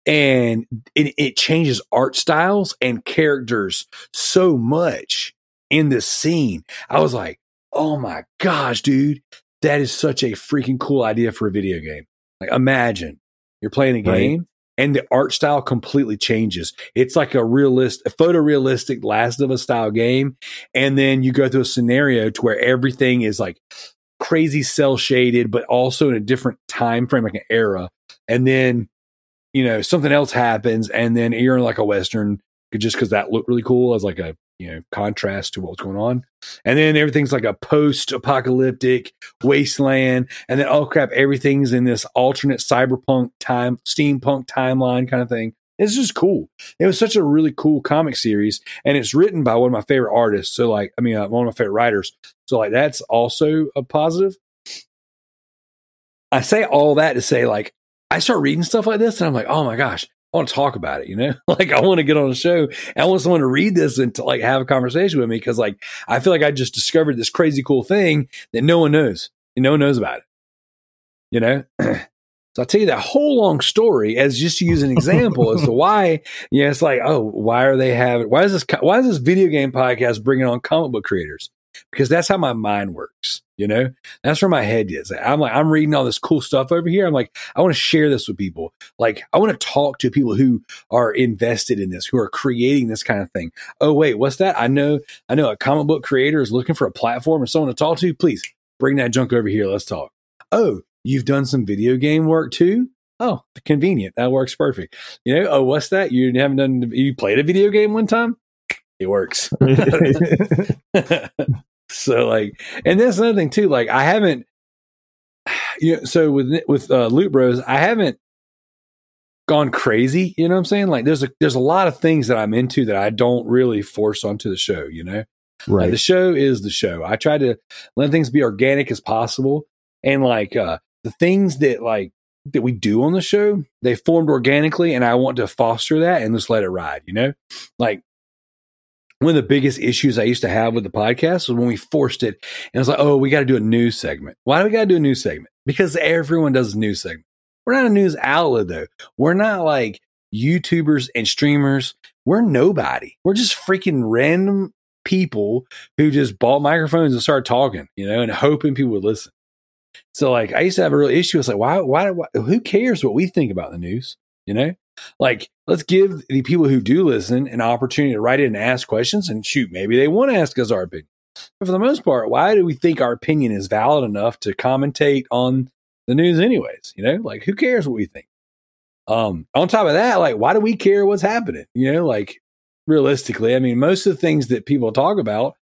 And it, it changes art styles and characters so much in this scene. I was like, oh my gosh, dude, that is such a freaking cool idea for a video game. Like imagine you're playing a game right. And the art style completely changes. It's like a realist, a photorealistic Last of Us style game. And then you go through a scenario to where everything is like crazy cell shaded, but also in a different time frame, like an era. And then you know, something else happens and then you're in like a Western just because that looked really cool as like a, you know, contrast to what was going on. And then everything's like a post-apocalyptic wasteland. And then, oh crap, everything's in this alternate cyberpunk time, steampunk timeline kind of thing. It's just cool. It was such a really cool comic series, and it's written by one of my favorite artists. So, like, I mean, uh, one of my favorite writers. So, like, that's also a positive. I say all that to say, like, I start reading stuff like this, and I'm like, oh my gosh, I want to talk about it, you know? Like, I want to get on a show, and I want someone to read this and to, like, have a conversation with me, because, like, I feel like I just discovered this crazy cool thing that no one knows, and no one knows about it, you know? So I'll tell you that whole long story as just to use an example as to why, you know, it's like, oh, why are they having, why is this, why is this video game podcast bringing on comic book creators? Because that's how my mind works. You know, that's where my head is. I'm like, I'm reading all this cool stuff over here. I'm like, I want to share this with people. Like, I want to talk to people who are invested in this, who are creating this kind of thing. Oh, wait, what's that? I know, I know a comic book creator is looking for a platform or someone to talk to. Please bring that junk over here. Let's talk. Oh, you've done some video game work too? Oh, convenient. That works perfect. You know, oh, what's that? You haven't done, you played a video game one time? It works. So, like, and that's another thing too. Like, I haven't, you know, so with, with uh, Loot Bros, I haven't gone crazy. You know what I'm saying? Like, there's a, there's a lot of things that I'm into that I don't really force onto the show, you know? Right. Like, the show is the show. I try to let things be organic as possible. And, like, uh, the things that, like, that we do on the show, they formed organically, and I want to foster that and just let it ride, you know? Like, one of the biggest issues I used to have with the podcast was when we forced it, and it was like, oh, we got to do a news segment. Why do we got to do a news segment? Because everyone does a news segment. We're not a news outlet, though. We're not, like, YouTubers and streamers. We're nobody. We're just freaking random people who just bought microphones and started talking, you know, and hoping people would listen. So, like, I used to have a real issue. It's like, why, why, why, who cares what we think about the news? You know, like, let's give the people who do listen an opportunity to write in and ask questions, and shoot, maybe they want to ask us our opinion. But for the most part, why do we think our opinion is valid enough to commentate on the news anyways? You know, like, who cares what we think? Um, on top of that, like, why do we care what's happening? You know, like, realistically, I mean, most of the things that people talk about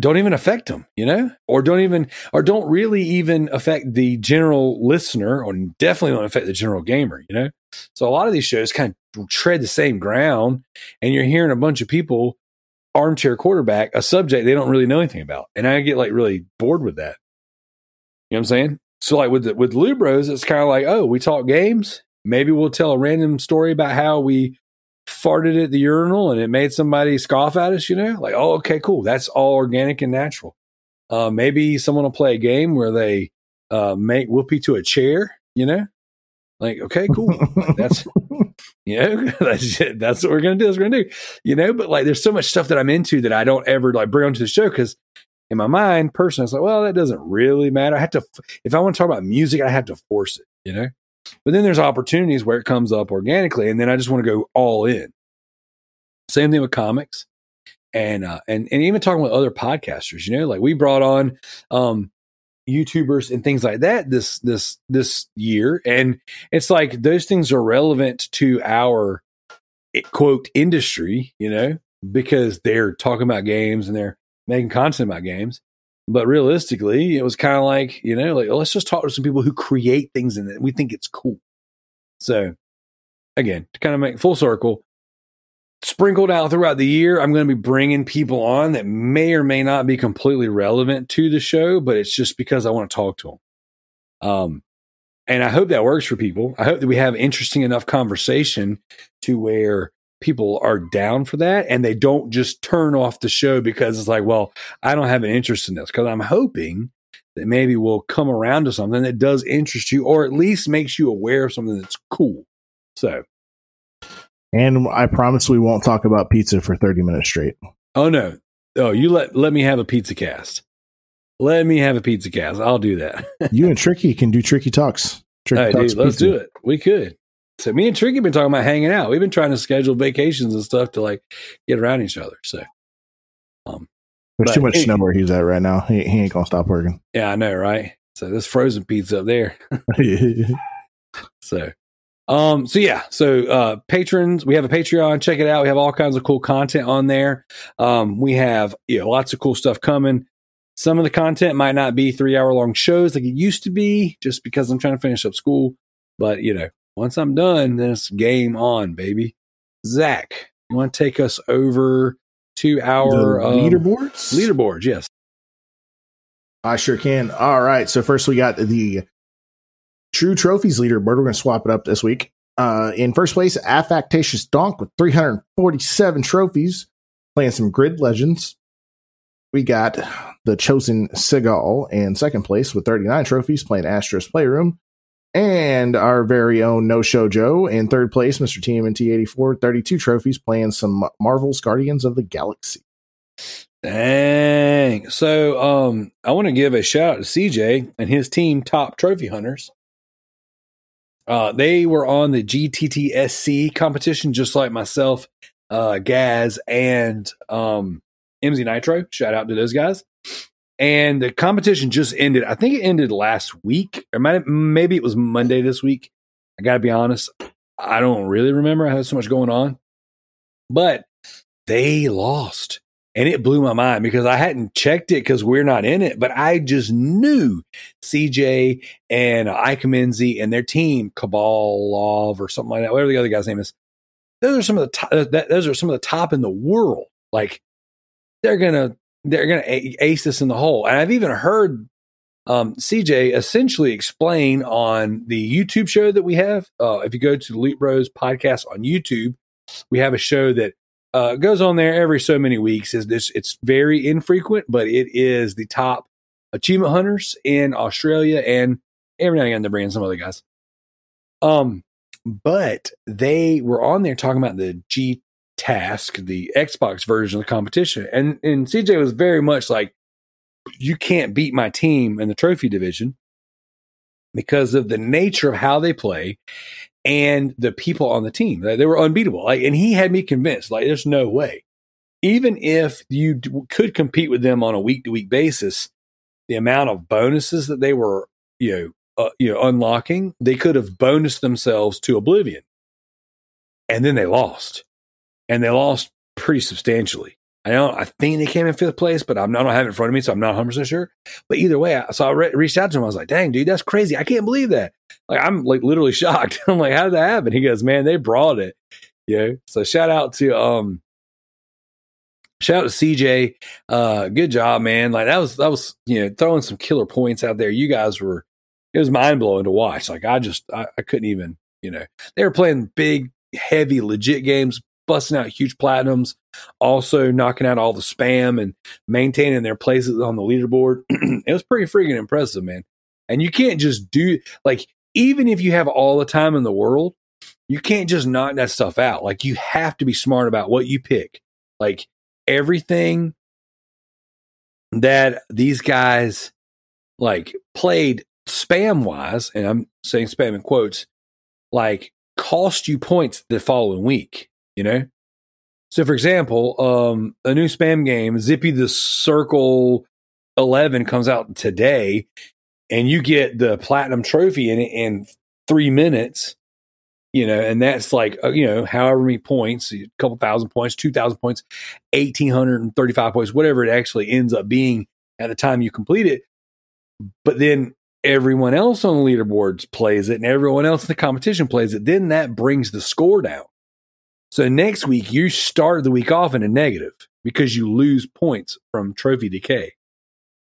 don't even affect them, you know, or don't even, or don't really even affect the general listener, or definitely don't affect the general gamer, you know? So a lot of these shows kind of tread the same ground, and you're hearing a bunch of people armchair quarterback a subject they don't really know anything about. And I get, like, really bored with that. You know what I'm saying? So, like, with the, with Loot Bros, it's kind of like, oh, we talk games. Maybe we'll tell a random story about how we farted at the urinal and it made somebody scoff at us, you know? Like, oh, okay, cool. That's all organic and natural. Uh, maybe someone will play a game where they uh, make whoopee to a chair, you know? Like, okay, cool. Like, that's, you know, that's, that's what we're going to do. That's what we're going to do, you know? But, like, there's so much stuff that I'm into that I don't ever, like, bring onto the show, because in my mind, personally, it's like, well, that doesn't really matter. I have to, if I want to talk about music, I have to force it, you know? But then there's opportunities where it comes up organically, and then I just want to go all in. Same thing with comics, and uh, and and even talking with other podcasters. You know, like, we brought on um, YouTubers and things like that this this this year, and it's like those things are relevant to our quote industry. You know, because they're talking about games and they're making content about games. But realistically, it was kind of like, you know, like, let's just talk to some people who create things and we think it's cool. So, again, to kind of make full circle, sprinkled out throughout the year, I'm going to be bringing people on that may or may not be completely relevant to the show, but it's just because I want to talk to them. Um, and I hope that works for people. I hope that we have interesting enough conversation to where people are down for that, and they don't just turn off the show because it's like, well, I don't have an interest in this. Because I'm hoping that maybe we'll come around to something that does interest you, or at least makes you aware of something that's cool. So, and I promise we won't talk about pizza for thirty minutes straight. Oh no! Oh, you let let me have a pizza cast. Let me have a pizza cast. I'll do that. You and Tricky can do Tricky Talks. Tricky right, Talks dude, let's do it. We could. So me and Tricky have been talking about hanging out. We've been trying to schedule vacations and stuff to, like, get around each other. So, um, there's too much anyway. Snow where he's at right now. He, he ain't gonna stop working. Yeah, I know, right? So there's frozen pizza up there. So, Um, so yeah, so uh, patrons, we have a Patreon. Check it out. We have all kinds of cool content on there. Um, we have you know, lots of cool stuff coming. Some of the content might not be three hour long shows like it used to be, just because I'm trying to finish up school. But you know, once I'm done, then it's game on, baby. Zach, you want to take us over to our um, leaderboards? Leaderboards, yes. I sure can. All right. So first, we got the True Trophies leaderboard. We're going to swap it up this week. Uh, in first place, Affectatious Donk with three hundred forty-seven trophies, playing some Grid Legends. We got the Chosen Seagal in second place with thirty-nine trophies, playing Astro's Playroom. And our very own No Show Joe in third place, Mister T M N T eighty-four, thirty-two trophies, playing some Marvel's Guardians of the Galaxy. Dang. So um, I want to give a shout out to C J and his team, Top Trophy Hunters. Uh, they were on the G T T S C competition, just like myself, uh, Gaz, and um, M Z Nitro. Shout out to those guys. And the competition just ended. I think it ended last week. Or might, maybe it was Monday this week. I got to be honest. I don't really remember. I had so much going on. But they lost. And it blew my mind because I hadn't checked it because we're not in it. But I just knew C J and Ike Menzi and their team, Kabalov or something like that, whatever the other guy's name is. Those are some of the top, that, those are some of the top in the world. Like, they're going to they're going to ace this in the hole. And I've even heard um, C J essentially explain on the YouTube show that we have. Uh, if you go to the Loot Bros Podcast on YouTube, we have a show that Uh, goes on there every so many weeks. Is this? It's very infrequent, but it is the top achievement hunters in Australia, and every now and again they bring in some other guys. Um, but they were on there talking about the G Task, the Xbox version of the competition, and and C J was very much like, "You can't beat my team in the trophy division because of the nature of how they play." And the people on the team, they were unbeatable. Like, and he had me convinced, like, there's no way. Even if you d- could compete with them on a week-to-week basis, the amount of bonuses that they were, you know, uh, you know, unlocking, they could have bonused themselves to oblivion. And then they lost, and they lost pretty substantially. I don't. I think they came in fifth place, but I'm not, I don't have it in front of me, so I'm not one hundred percent sure. But either way, I, so I re- reached out to him. I was like, "Dang, dude, that's crazy! I can't believe that!" Like, I'm like literally shocked. I'm like, "How did that happen?" He goes, "Man, they brought it." You know. So shout out to um, shout out to C J. Uh, good job, man. Like that was that was you know throwing some killer points out there. You guys were. It was mind blowing to watch. Like I just I, I couldn't even you know they were playing big, heavy, legit games, busting out huge platinums, also knocking out all the spam and maintaining their places on the leaderboard. It was pretty freaking impressive, man. And you can't just do, like, even if you have all the time in the world, you can't just knock that stuff out. Like, you have to be smart about what you pick. Like, everything that these guys, like, played spam-wise, and I'm saying spam in quotes, like, cost you points the following week. You know, so for example, um, a new spam game, Zippy the Circle eleven, comes out today, and you get the platinum trophy in it in three minutes. You know, and that's like you know, however many points, a couple thousand points, two thousand points, eighteen hundred and thirty-five points, whatever it actually ends up being at the time you complete it. But then everyone else on the leaderboards plays it, and everyone else in the competition plays it. Then that brings the score down. So next week, you start the week off in a negative because you lose points from trophy decay.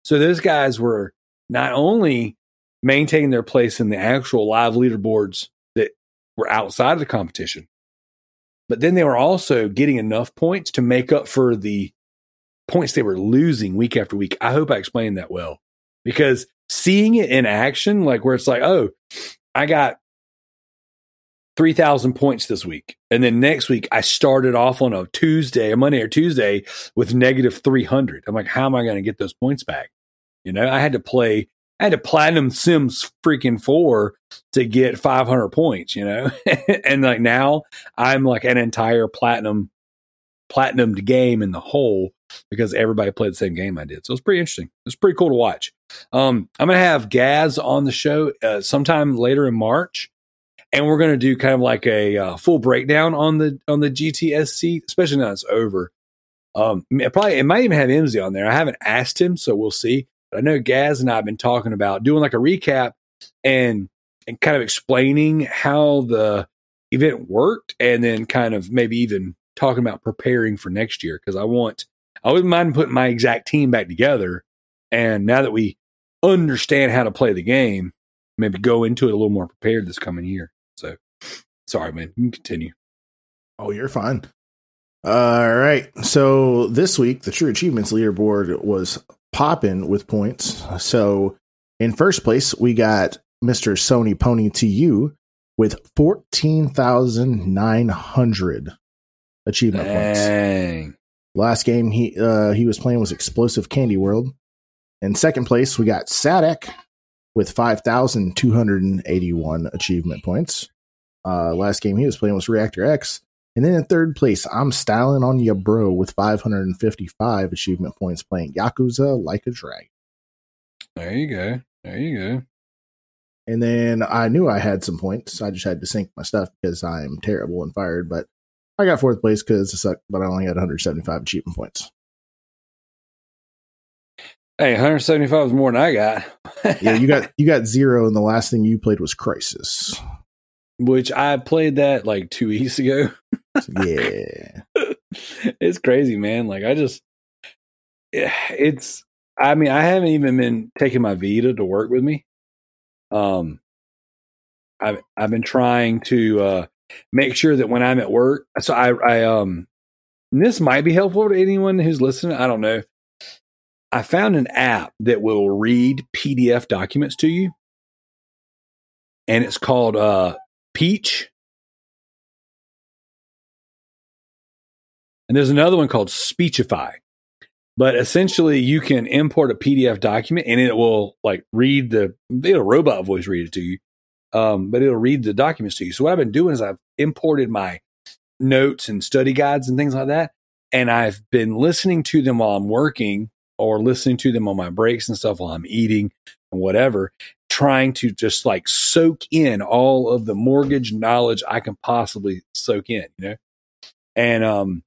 So those guys were not only maintaining their place in the actual live leaderboards that were outside of the competition, but then they were also getting enough points to make up for the points they were losing week after week. I hope I explained that well, because seeing it in action, like where it's like, oh, I got three thousand points this week. And then next week, I started off on a Tuesday, a Monday or Tuesday, with negative three hundred. I'm like, how am I going to get those points back? You know, I had to play, I had to platinum Sims freaking four to get five hundred points, you know? And like now I'm like an entire platinum, platinumed game in the hole because everybody played the same game I did. So it's pretty interesting. It's pretty cool to watch. Um, I'm going to have Gaz on the show uh, sometime later in March. and we're going to do kind of like a uh, full breakdown on the on the G T S C, especially now it's over. Um, it probably it might even have M Z on there. I haven't asked him, so we'll see. But I know Gaz and I have been talking about doing like a recap and and kind of explaining how the event worked, and then kind of maybe even talking about preparing for next year, because I want I wouldn't mind putting my exact team back together. And now that we understand how to play the game, maybe go into it a little more prepared this coming year. So sorry, man, you can continue. Oh, you're fine. All right. So this week, the True Achievements leaderboard was popping with points. So in first place, we got Mister Sony Pony to you with fourteen thousand nine hundred achievement Dang. points. Last game he uh, he was playing was Explosive Candy World. In second place, we got Sadek with five thousand two hundred eighty-one achievement points. Uh, last game he was playing was Reactor X. And then in third place, I'm styling on ya bro with five hundred fifty-five achievement points playing Yakuza Like a Dragon. There you go. There you go. And then I knew I had some points. I just had to sync my stuff because I am terrible and fired. But I got fourth place because I suck, but I only had one hundred seventy-five achievement points. Hey, one hundred seventy-five is more than I got. Yeah, you got you got zero, and the last thing you played was Crisis. Which I played that like two weeks ago. Yeah. It's crazy, man. Like, I just... It's... I mean, I haven't even been taking my Vita to work with me. Um, I've, I've been trying to uh, make sure that when I'm at work... So I... I um, and this might be helpful to anyone who's listening. I don't know. I found an app that will read P D F documents to you, and it's called uh, Peach. And there's another one called Speechify. But essentially, you can import a P D F document, and it will like read the it'll robot voice read it to you, um, but it'll read the documents to you. So what I've been doing is I've imported my notes and study guides and things like that, and I've been listening to them while I'm working, or listening to them on my breaks and stuff while I'm eating and whatever, trying to just like soak in all of the mortgage knowledge I can possibly soak in, you know? And um,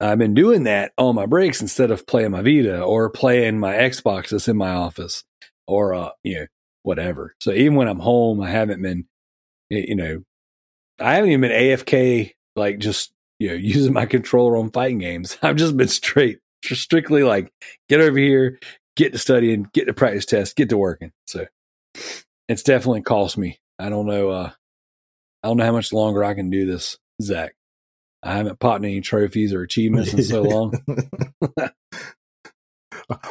I've been doing that on my breaks instead of playing my Vita or playing my Xbox that's in my office or, uh, you know, whatever. So even when I'm home, I haven't been, you know, I haven't even been A F K, like just, you know, using my controller on fighting games. I've just been straight. Strictly like get over here, get to studying, get to practice tests, get to working. So it's definitely cost me. I don't know. Uh, I don't know how much longer I can do this, Zach. I haven't popped any trophies or achievements in so long.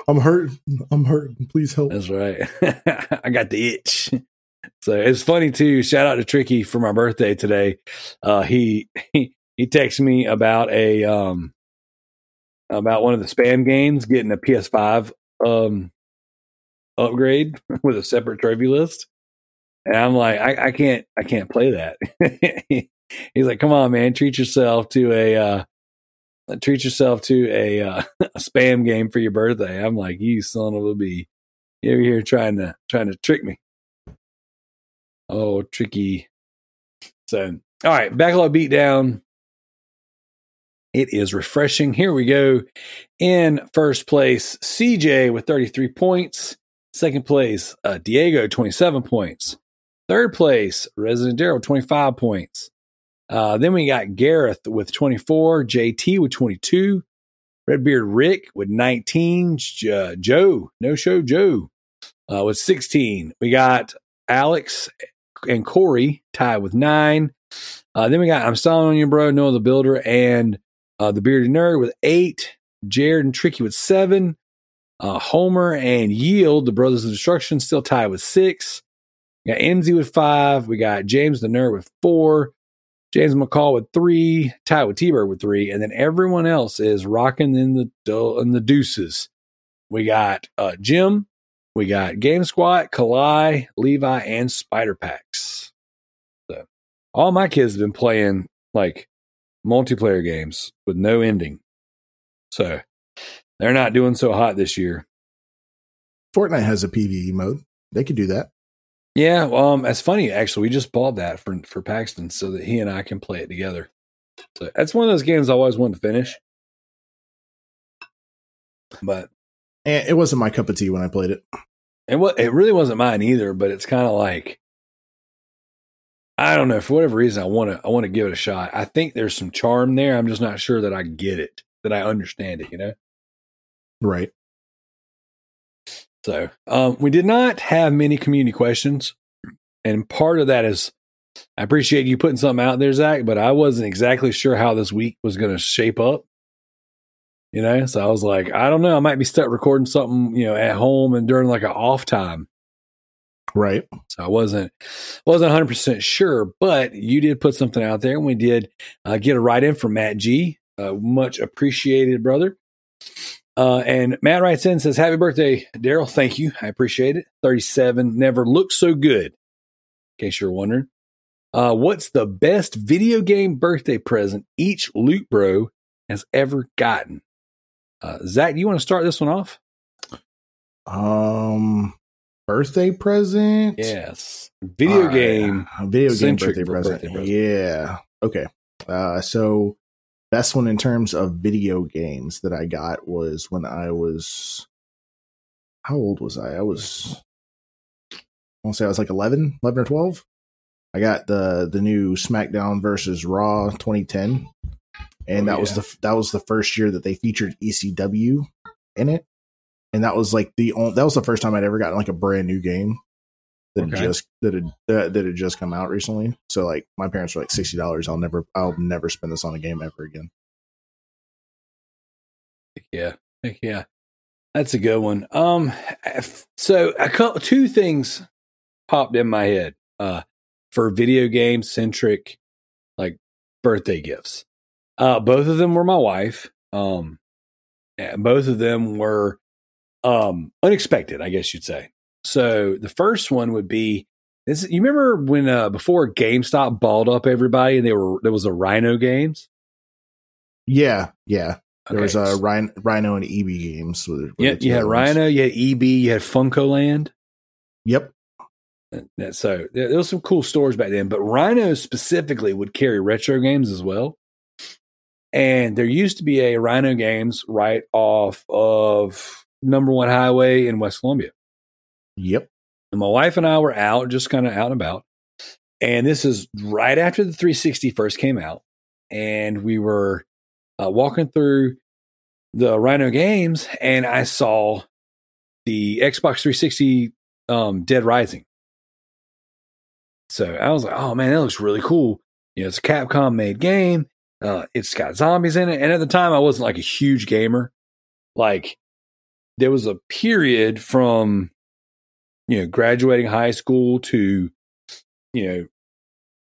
I'm hurting. I'm hurting. Please help. That's right. I got the itch. So it's funny too. Shout out to Tricky for my birthday today. Uh, he, he, he texted me about a, um, about one of the spam games getting a P S five um, upgrade with a separate trophy list, and I'm like, I, I can't, I can't play that. He's like, "Come on, man, treat yourself to a, uh, treat yourself to a, uh, a spam game for your birthday." I'm like, "You son of a bee, you're here trying to trying to trick me." Oh, Tricky. So, all right, Backlog Beatdown. It is refreshing. Here we go. In first place, C J with thirty-three points. Second place, uh, Diego, twenty-seven points. Third place, Resident Daryl, twenty-five points. Uh, then we got Gareth with twenty-four, J T with twenty-two, Redbeard Rick with nineteen, J- Joe, no show Joe, uh, with sixteen. We got Alex and Corey tied with nine. Uh, then we got I'm Styling on You, Bro, Noah the Builder, and Uh, the Bearded Nerd with eight, Jared and Tricky with seven, uh, Homer and Yield, the Brothers of Destruction, still tied with six. We got M Z with five. We got James the Nerd with four, James McCall with three, tied with T-Bird with three, and then everyone else is rocking in the in the deuces. We got uh, Jim, we got Game Squad, Kalai, Levi, and Spider Packs. So all my kids have been playing like multiplayer games with no ending, so they're not doing so hot this year. Fortnite has a P V E mode; they could do that. Yeah, um, that's funny, actually. We just bought that for, for Paxton so that he and I can play it together. So that's one of those games I always wanted to finish. But and it wasn't my cup of tea when I played it. It, w- it really wasn't mine either, but it's kind of like, I don't know, for whatever reason, I want to I want to give it a shot. I think there's some charm there. I'm just not sure that I get it, that I understand it, you know? Right. So um, we did not have many community questions. And part of that is, I appreciate you putting something out there, Zach, but I wasn't exactly sure how this week was going to shape up. You know, so I was like, I don't know. I might be stuck recording something, you know, at home and during like an off time. Right. So I wasn't, wasn't one hundred percent sure, but you did put something out there, and we did uh, get a write-in from Matt G. Uh, much appreciated, brother. Uh, and Matt writes in and says, happy birthday, Daryl. Thank you. I appreciate it. thirty-seven never looked so good, in case you're wondering. Uh, what's the best video game birthday present each Loot Bro has ever gotten? Uh, Zach, do you want to start this one off? Um, birthday present? Yes. Video right. game. A video game birthday present. birthday present. Yeah. Okay. Uh, so best one in terms of video games that I got was when I was, how old was I? I was, I want to say I was like eleven, eleven or twelve. I got the, the new SmackDown versus Raw twenty ten. And oh, that yeah. was the that was the first year that they featured E C W in it, and that was like the only, that was the first time I'd ever gotten like a brand new game that okay. had just that had uh, that had just come out recently. So like my parents were like sixty dollars. I'll never I'll never spend this on a game ever again. Yeah, yeah, that's a good one. Um, so a couple two things popped in my head uh, for video game centric like birthday gifts. Uh, both of them were my wife. Um, both of them were um, unexpected, I guess you'd say. So the first one would be this. You remember when uh, before GameStop balled up everybody, and they were there was a Rhino Games. Yeah, yeah. There okay. was a Rhino, Rhino and E B Games. With, with yeah, you had Rhino, you had E B, you had Funko Land. Yep. And so there, there was some cool stores back then, but Rhino specifically would carry retro games as well. And there used to be a Rhino Games right off of Number One Highway in West Columbia. Yep. And my wife and I were out, just kind of out and about. And this is right after the three sixty first came out. And we were uh, walking through the Rhino Games, and I saw the Xbox three sixty um, Dead Rising. So I was like, oh, man, that looks really cool. You know, it's a Capcom-made game. Uh, it's got zombies in it. And at the time I wasn't like a huge gamer. Like there was a period from, you know, graduating high school to, you know,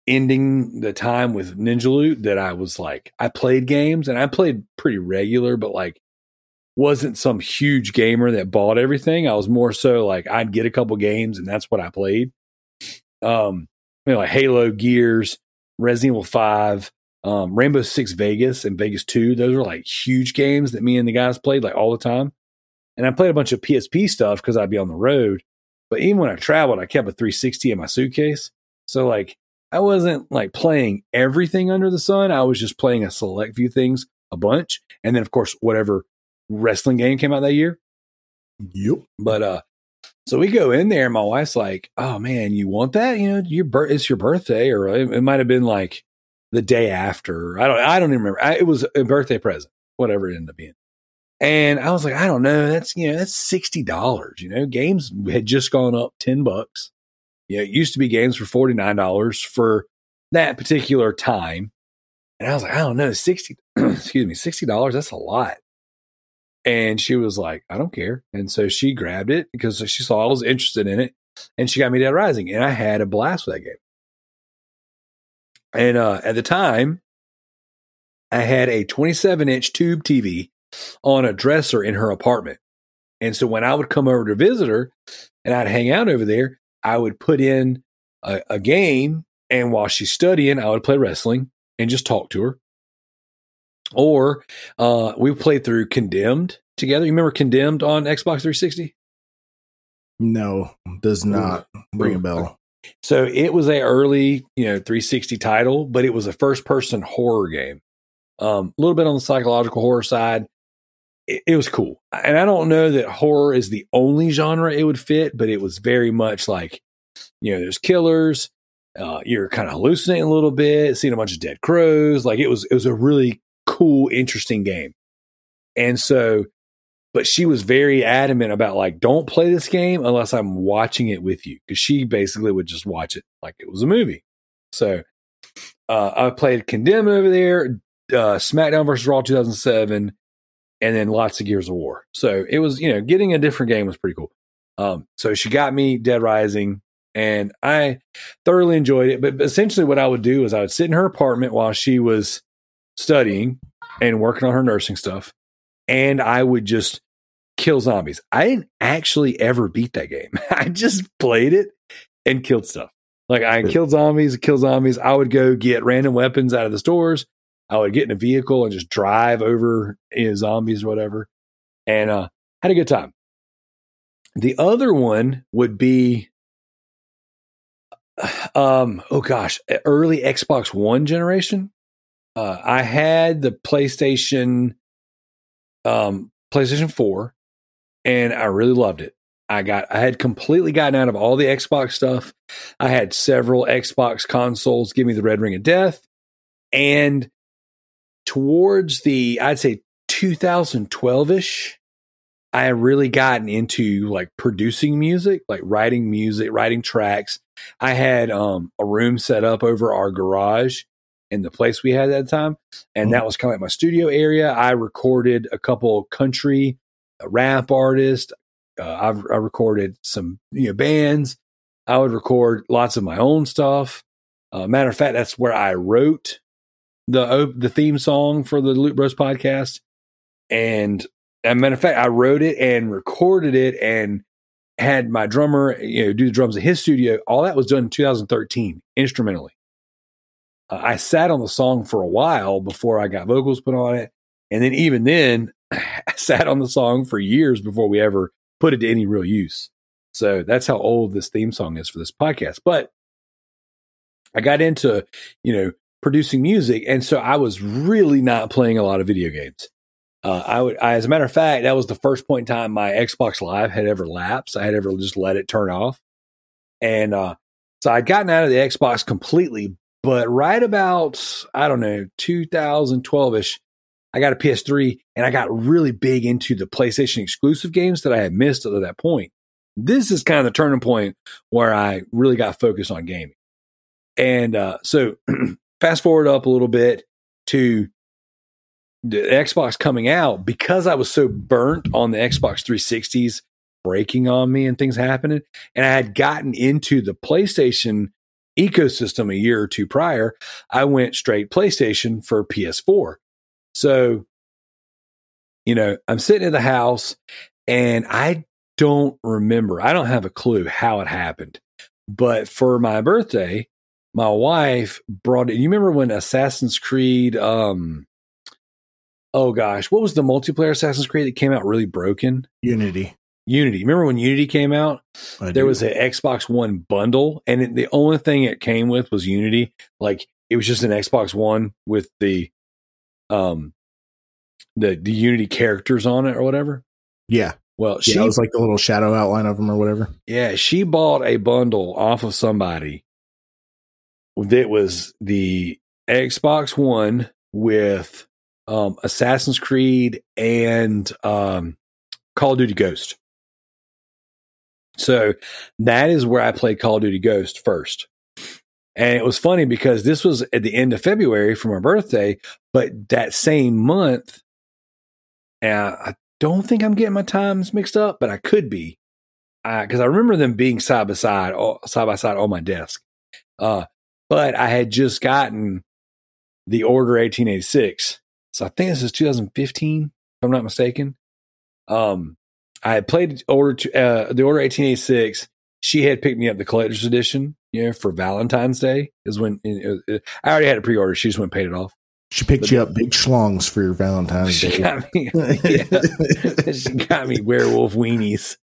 ending the time with Ninja Loot that I was like, I played games and I played pretty regular, but like wasn't some huge gamer that bought everything. I was more so like I'd get a couple games and that's what I played. Um, you know, like Halo, Gears, Resident Evil five, Um, Rainbow Six Vegas and Vegas two, those were like huge games that me and the guys played like all the time. And I played a bunch of P S P stuff because I'd be on the road. But even when I traveled, I kept a three sixty in my suitcase. So like I wasn't like playing everything under the sun. I was just playing a select few things a bunch. And then of course, whatever wrestling game came out that year. Yep. But uh, so we go in there and my wife's like, oh man, you want that? You know, your bir- it's your birthday, or it, it might have been like the day after. I don't, I don't even remember. I, it was a birthday present, whatever it ended up being. And I was like, I don't know. That's, you know, that's sixty dollars, you know, games had just gone up ten bucks. You know, it used to be games for forty-nine dollars for that particular time. And I was like, I don't know, sixty, excuse me, sixty dollars. That's a lot. And she was like, I don't care. And so she grabbed it because she saw I was interested in it, and she got me Dead Rising, and I had a blast with that game. And uh, at the time, I had a twenty-seven inch tube T V on a dresser in her apartment. And so when I would come over to visit her and I'd hang out over there, I would put in a, a game. And while she's studying, I would play wrestling and just talk to her. Or uh, we played through Condemned together. You remember Condemned on Xbox three sixty? No, does not Ooh. ring a bell. So it was a early, you know, three sixty title, but it was a first person horror game. Um, a little bit on the psychological horror side. It, it was cool. And I don't know that horror is the only genre it would fit, but it was very much like, you know, there's killers. Uh, you're kind of hallucinating a little bit, seeing a bunch of dead crows. Like it was, it was a really cool, interesting game. And so, but she was very adamant about like, don't play this game unless I'm watching it with you. Cause she basically would just watch it like it was a movie. So uh, I played Condemned over there, uh, SmackDown versus Raw two thousand seven, and then lots of Gears of War. So it was, you know, getting a different game was pretty cool. Um, so she got me Dead Rising. And I thoroughly enjoyed it. But essentially what I would do is I would sit in her apartment while she was studying and working on her nursing stuff. And I would just kill zombies. I didn't actually ever beat that game. I just played it and killed stuff. Like I killed zombies, killed zombies. I would go get random weapons out of the stores. I would get in a vehicle and just drive over, you know, zombies or whatever. And uh, had a good time. The other one would be... Um, oh gosh, early Xbox One generation. Uh, I had the PlayStation, um, PlayStation four, and I really loved it. I got, I had completely gotten out of all the Xbox stuff. I had several Xbox consoles give me the red ring of death. And towards the, I'd say twenty twelve-ish, I had really gotten into like producing music, like writing music, writing tracks. I had um, a room set up over our garage in the place we had at the time. And that was kind of like my studio area. I recorded a couple country uh, rap artists. Uh, I've, I recorded some, you know, bands. I would record lots of my own stuff. Uh, matter of fact, that's where I wrote the uh, the theme song for the Loot Bros podcast. And as a matter of fact, I wrote it and recorded it and had my drummer, you know, do the drums at his studio. All that was done in two thousand thirteen, instrumentally. Uh, I sat on the song for a while before I got vocals put on it. And then even then, I sat on the song for years before we ever put it to any real use. So that's how old this theme song is for this podcast. But I got into, you know, producing music. And so I was really not playing a lot of video games. Uh, I would, I, as a matter of fact, that was the first point in time my Xbox Live had ever lapsed. I had ever just let it turn off. And uh, so I'd gotten out of the Xbox completely, but right about, I don't know, twenty twelve-ish, I got a P S three and I got really big into the PlayStation exclusive games that I had missed up to that point. This is kind of the turning point where I really got focused on gaming. And uh, so fast forward up a little bit to the Xbox coming out, because I was so burnt on the Xbox three sixties breaking on me and things happening. And I had gotten into the PlayStation ecosystem a year or two prior. I went straight PlayStation for P S four. So, you know, I'm sitting in the house and I don't remember. I don't have a clue how it happened, but for my birthday, my wife brought it. You remember when Assassin's Creed, um, Oh gosh, what was the multiplayer Assassin's Creed that came out really broken? Unity. Unity. Remember when Unity came out? I there do. was an Xbox One bundle, and it, the only thing it came with was Unity. Like it was just an Xbox One with the, um, the the Unity characters on it or whatever. Yeah. Well, she yeah, it was like the little shadow outline of them or whatever. Yeah, she bought a bundle off of somebody that was the Xbox One with Um, Assassin's Creed and um, Call of Duty Ghost. So that is where I played Call of Duty Ghost first. And it was funny because this was at the end of February for my birthday, but that same month, and I, I don't think I'm getting my times mixed up, but I could be, because I, I remember them being side by side, all, side by side on my desk. Uh, but I had just gotten the Order eighteen eighty-six. So I think this is two thousand fifteen, if I'm not mistaken. Um, I had played Order to, uh, the Order eighteen eighty-six. She had picked me up the collector's edition, you know, for Valentine's Day. Is when it, it, I already had a pre-order. She just went and paid it off. She picked but, you up big schlongs for your Valentine's she Day. Got me, yeah, she got me werewolf weenies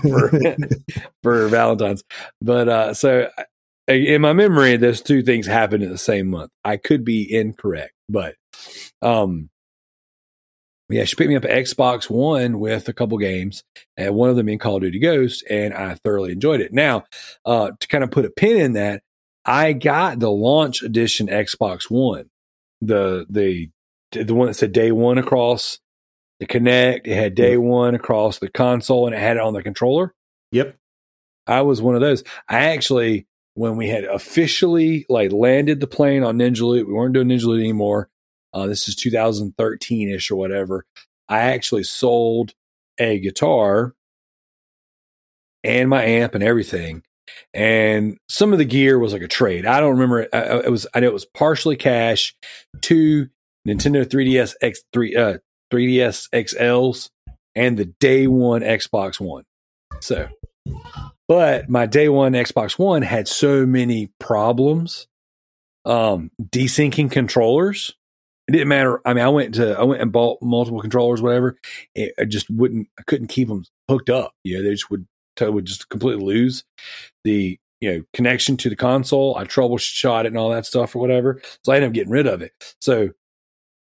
for, for Valentine's. But uh, so in my memory, those two things happened in the same month. I could be incorrect, but um, yeah, she picked me up an Xbox One with a couple games, and one of them in Call of Duty Ghost, and I thoroughly enjoyed it. Now, uh, to kind of put a pin in that, I got the launch edition Xbox One. The the the one that said day one across the Kinect, it had day one across the console, and it had it on the controller. Yep, I was one of those. I actually, when we had officially like landed the plane on Ninja Loot, we weren't doing Ninja Loot anymore. Uh, this is two thousand thirteen ish or whatever. I actually sold a guitar and my amp and everything, and some of the gear was like a trade. I don't remember it. I, it was I know it was partially cash, two Nintendo three D S X three uh three D S X Ls and the day one Xbox One. So, but my day one Xbox One had so many problems, um, desyncing controllers. It didn't matter. I mean, I went to I went and bought multiple controllers, whatever. It, I just wouldn't. I couldn't keep them hooked up. You know, they just would. To, would just completely lose the you know connection to the console. I troubleshot it and all that stuff or whatever. So I ended up getting rid of it. So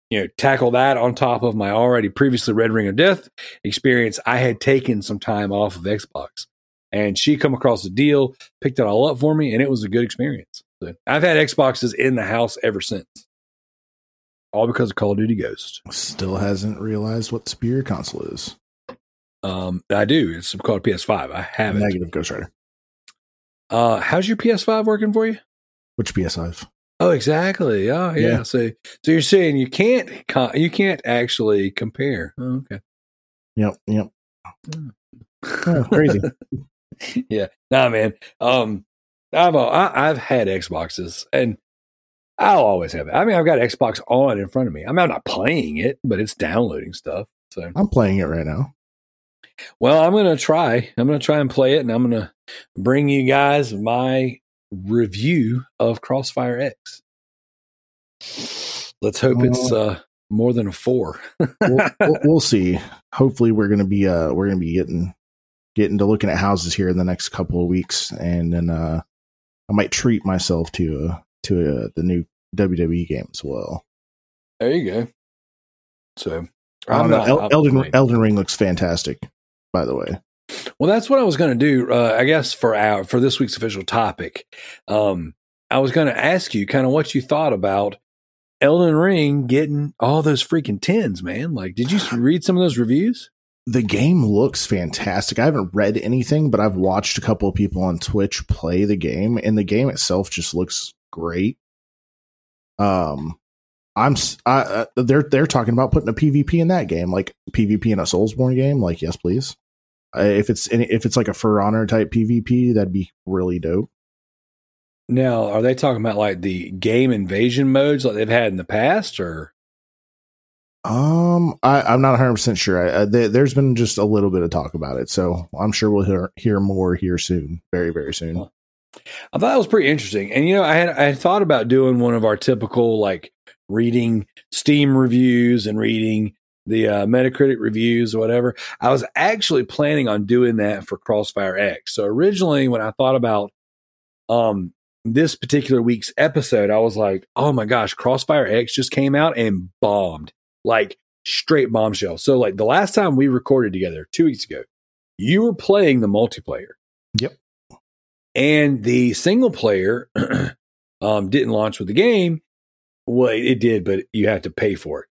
you know, tackle that on top of my already previously Red Ring of Death experience. I had taken some time off of Xbox, and she come across the deal, picked it all up for me, and it was a good experience. So I've had Xboxes in the house ever since, all because of Call of Duty Ghost. Still hasn't realized what the superior console is. Um, I do. It's called P S five. I have it. Negative Ghost Rider. Uh, how's your P S five working for you? Which P S five? Oh, exactly. Oh, yeah. yeah. So, so you're saying you can't, you can't actually compare. Oh, okay. Yep. Yep. Oh, crazy. Yeah. Nah, man. Um, I've I, I've had Xboxes, and I'll always have it. I mean, I've got Xbox on in front of me. I mean, I'm not playing it, but it's downloading stuff. So I'm playing it right now. Well, I'm going to try. I'm going to try and play it, and I'm going to bring you guys my review of Crossfire X. Let's hope uh, it's uh, more than a four. we'll, we'll, we'll see. Hopefully, we're going to be uh, we're going to be getting getting to looking at houses here in the next couple of weeks, and then uh, I might treat myself to uh, to uh, the new W W E game as well. There you go. So. I'm not, El- Elden, Elden Ring looks fantastic, by the way. Well, that's what I was going to do, uh, I guess, for our for this week's official topic. Um, I was going to ask you kind of what you thought about Elden Ring getting all those freaking tens, man. Like, did you read some of those reviews? The game looks fantastic. I haven't read anything, but I've watched a couple of people on Twitch play the game, and the game itself just looks great. Um. I'm I, uh, they're they're talking about putting a P V P in that game, like P V P in a Soulsborne game. Like, yes, please. Uh, if it's any, if it's like a For Honor type P V P, that'd be really dope. Now, are they talking about like the game invasion modes like they've had in the past, or? Um, I, I'm not one hundred percent sure. I, I, they, there's been just a little bit of talk about it, so I'm sure we'll hear hear more here soon, very very soon. Huh. I thought it was pretty interesting, and you know, I had I had thought about doing one of our typical like. Reading Steam reviews and reading the uh, Metacritic reviews or whatever. I was actually planning on doing that for Crossfire X. So originally when I thought about um, this particular week's episode, I was like, oh my gosh, Crossfire X just came out and bombed, like straight bombshell. So like the last time we recorded together two weeks ago, you were playing the multiplayer. Yep. And the single player um, didn't launch with the game. Well, it did, but you have to pay for it.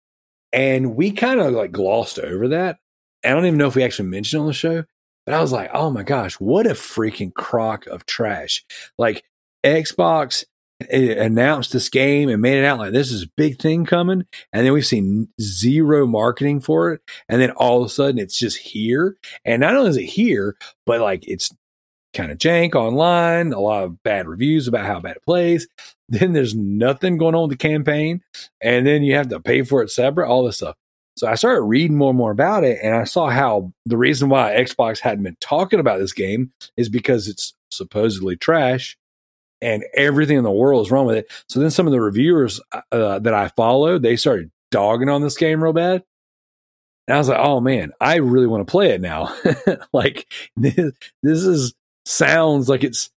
And we kind of like glossed over that. I don't even know if we actually mentioned it on the show, but I was like, oh my gosh, what a freaking crock of trash. Like Xbox announced this game and made it out like this is a big thing coming. And then we've seen zero marketing for it. And then all of a sudden it's just here. And not only is it here, but like it's kind of jank online, a lot of bad reviews about how bad it plays. Then there's nothing going on with the campaign, and then you have to pay for it separate, all this stuff. So I started reading more and more about it, and I saw how the reason why Xbox hadn't been talking about this game is because it's supposedly trash, and everything in the world is wrong with it. So then some of the reviewers uh, that I followed, they started dogging on this game real bad. And I was like, oh man, I really want to play it now. Like this, this is sounds like it's